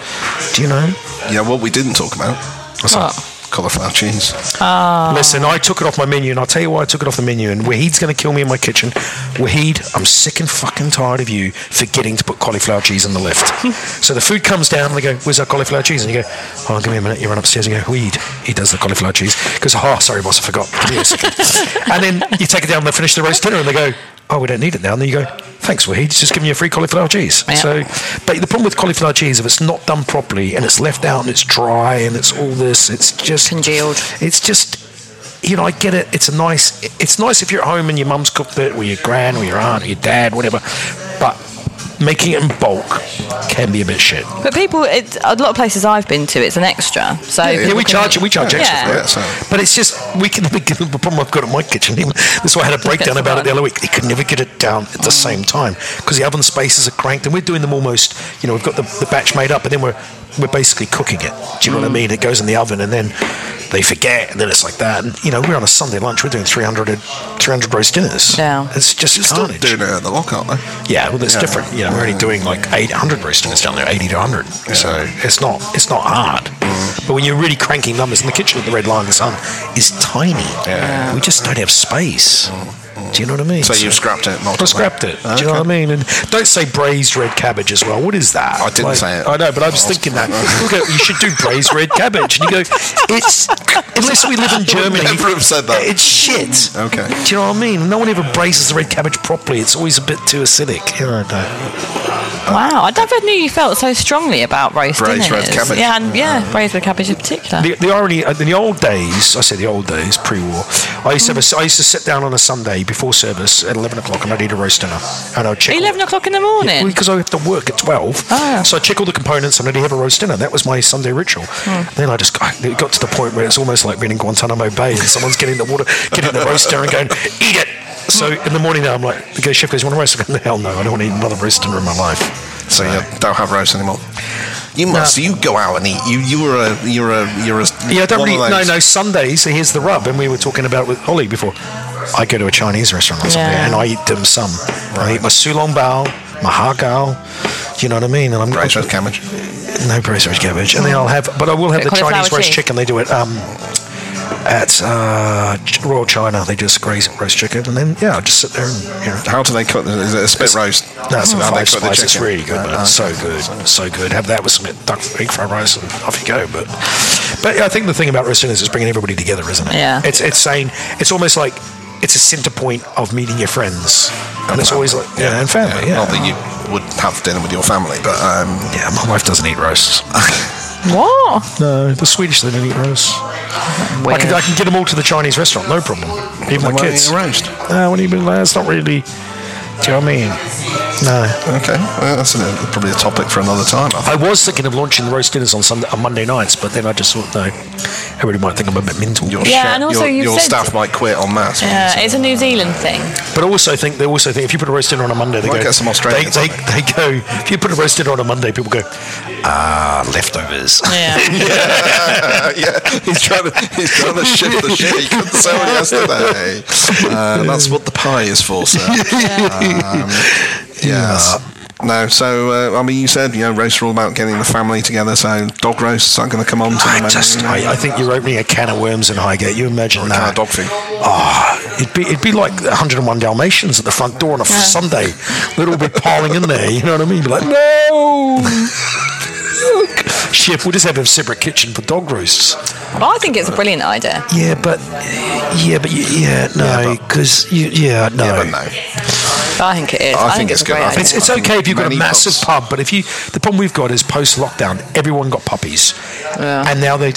do you know? Yeah, what we didn't talk about. What's that? Cauliflower cheese. Listen, I took it off my menu, and I'll tell you why I took it off the menu. And Wahid's going to kill me in my kitchen. Wahid, I'm sick and fucking tired of you forgetting to put cauliflower cheese on the lift. So the food comes down, and they go, where's our cauliflower cheese? And you go, oh, give me a minute. You run upstairs and you go, Wahid, he does the cauliflower cheese. Because, oh, sorry, boss, I forgot. And then you take it down, and they finish the roast dinner, and they go, oh, we don't need it now. And then you go, thanks, Wahid, it's just giving you a free cauliflower cheese. Yeah. So, but the problem with cauliflower cheese, if it's not done properly and it's left out and it's dry and it's all this, it's just... congealed. It's just... You know, I get it. It's nice if you're at home and your mum's cooked it, or your gran, or your aunt, or your dad, whatever. But making it in bulk can be a bit shit. But people, a lot of places I've been to, it's an extra. So we charge extra for it. So. But it's just the problem I've got at my kitchen. That's why I had a breakdown about it the other week. They could never get it down at the same time because the oven spaces are cranked, and we're doing them almost. You know, we've got the batch made up, and then we're basically cooking it. Do you know what I mean? It goes in the oven, and then they forget, and then it's like that. And, you know, we're on a Sunday lunch. We're doing 300 roast dinners. Yeah. It's just carnage. Still doing it at the Lock, aren't they? Yeah, well, that's different. You know, we're only doing like 800 roast dinners down there, 80 to 100. Yeah. So it's not hard. Mm. But when you're really cranking numbers in the kitchen with the red line in the sun, is tiny. Yeah. We just don't have space. Do you know what I mean? So you've scrapped it. I scrapped it. Okay. Do you know what I mean? And don't say braised red cabbage as well. What is that? I didn't say it. I know, but I was thinking that. Look, you should do braised red cabbage. And you go, unless we live in Germany. I would never have said that. It's shit. Okay. Do you know what I mean? No one ever braises the red cabbage properly. It's always a bit too acidic. You know, I don't know. Wow, I never knew you felt so strongly about roast dinners. Braised cabbage. Yeah, and braised with cabbage in particular. In the old days, pre-war, I used to sit down on a Sunday before service at 11 o'clock and I'd eat a roast dinner. And I'd check 11 o'clock in the morning? Because I have to work at 12. Oh. So I'd check all the components and I'd have a roast dinner. That was my Sunday ritual. Mm. Then it got to the point where it's almost like being in Guantanamo Bay and someone's getting the roast dinner and going, eat it. So in the morning now, I'm like, the chef goes, you want a roast? I go, hell no, I don't want to eat another roast dinner in my life. So you don't have roast anymore. You must. No. You go out and eat. You're a. Yeah, I don't really. No. Sundays. Here's the rub, and we were talking about with Ollie before. I go to a Chinese restaurant or something, and I eat dim sum. Right. I eat my Sulong Bao, my Har Gao. Do you know what I mean? And I'm braised roast cabbage. No braised roast cabbage, and then I'll have. But I will have the Chinese roast chicken. They do it. At Royal China, they just graze roast chicken, and then I just sit there and. How do they cook? Is it a spit roast? No, it's a 5 spice. It's really good, but it's so good, so good. Have that with some duck egg fried rice, and off you go. But I think the thing about roast dinners is bringing everybody together, isn't it? Yeah. It's saying it's almost like it's a centre point of meeting your friends, and it's always like and family. Yeah. Not that you would have dinner with your family, but my wife doesn't eat roasts. What? No, the Swedish, they don't eat roast. I can get them all to the Chinese restaurant, no problem. Even my kids. Why don't you eat roast? No, what do you mean? That's not really... Do you know what I mean? No. Okay, well, that's probably a topic for another time. I was thinking of launching the roast dinners on Monday nights, but then I just thought, no, everybody might think I'm a bit mental. Your staff might quit on that. Yeah, it's a New Zealand thing. But I also think if you put a roast dinner on a Monday, if you put a roast dinner on a Monday, people go, leftovers. Yeah. He's trying to shift the shit. He couldn't sell it yesterday. That's what the pie is for, sir. You said roasts are all about getting the family together, so dog roasts aren't going to come on to the menu. I think you're opening a can of worms in Highgate. You imagine that. A can of dog food. It'd be like 101 Dalmatians at the front door on a Sunday. They'd all be piling in there, you know what I mean? You'd be like, no! Chef, we'll just have a separate kitchen for dog roasts. Well, I think it's a brilliant idea. But I think it is. I think it's good. It's okay if you've got a massive pub, but the problem we've got is post lockdown, everyone got puppies, and now their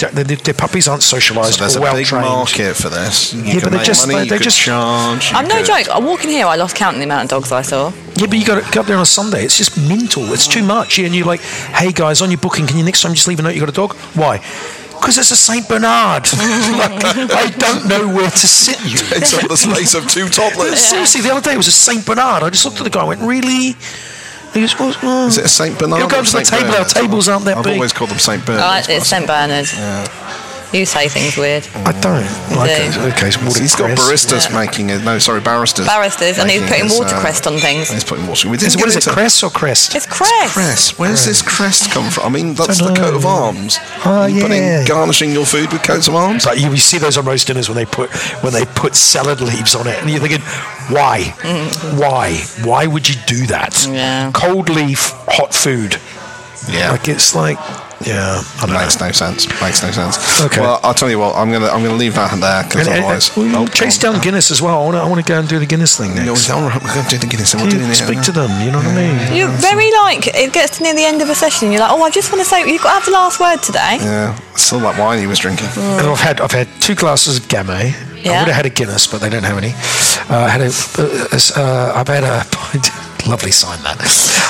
puppies aren't socialised. So there's a big market for this. You can make money, you could charge. I'm no joke. I walk in here, I lost count in the amount of dogs I saw. Yeah, but you got to go up there on a Sunday. It's just mental. It's too much. And you're like, hey guys, on your booking, can you next time just leave a note you got a dog? Why? Because it's a Saint Bernard. I don't know where to sit you. It's up the space of two toddlers. Seriously, the other day it was a Saint Bernard. I just looked at the guy and went, really? He goes, well, is it a Saint Bernard? He'll go to the table. Our tables aren't that big. I've always called them Saint Bernard. It's Saint Bernard. Yeah. You say things weird. I don't. He's got baristas making it. No, sorry, barristers. Barristers, and he's putting watercress on things. He's putting watercress. What is it, cress or crest? It's cress. Where does this crest come from? I mean, that's the coat of arms. Garnishing your food with coats of arms. But you see those on roast dinners when they put salad leaves on it, and you're thinking, why? Mm-hmm. Why would you do that? Yeah. Cold leaf, hot food. Yeah. Makes no sense. Okay. Well, I'll tell you what. I'm gonna leave that there because otherwise. Chase down Guinness as well. I want to go and do the Guinness thing next. No, we're going to do the Guinness thing. Speak to them. You know what I mean. You're very it gets near the end of a session. You're like, I just want to say you've got to have the last word today. Yeah. I still like wine he was drinking. Mm. And I've had 2 glasses of Gamay. Yeah. I would have had a Guinness, but they don't have any. I've had a pint. Lovely sign that.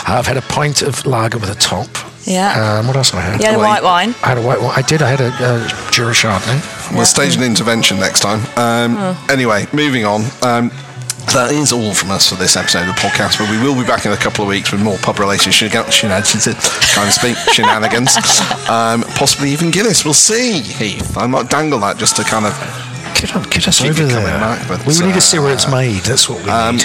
I've had a pint of lager with a top. Yeah. What else did I have? You had a white wine. I had a white wine. I did. I had a Jura Chardonnay. We'll stage an intervention next time. Anyway, moving on. That is all from us for this episode of the podcast, but we will be back in a couple of weeks with more pub relations shenanigans. Possibly even Guinness. We'll see, Heath. I might dangle that just to kind of get us over there. Back, but, we need to see where it's made. That's what we need.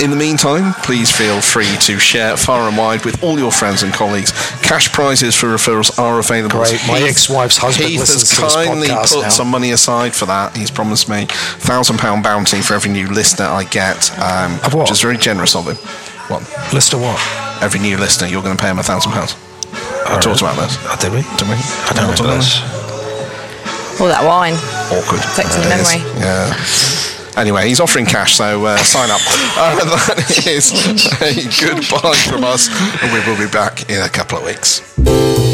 In the meantime, please feel free to share far and wide with all your friends and colleagues. Cash prizes for referrals are available. Great. My ex-wife's husband listens to this podcast now. Heath has kindly put some money aside for that. He's promised me £1,000 bounty for every new listener I get, which is very generous of him. What? Lister what? Every new listener, you're going to pay him £1,000. I talked about this. Did we? I don't know about this. All that wine. Awkward. Affecting memory. Yeah. Anyway, he's offering cash, so sign up. That is a goodbye from us, and we will be back in a couple of weeks.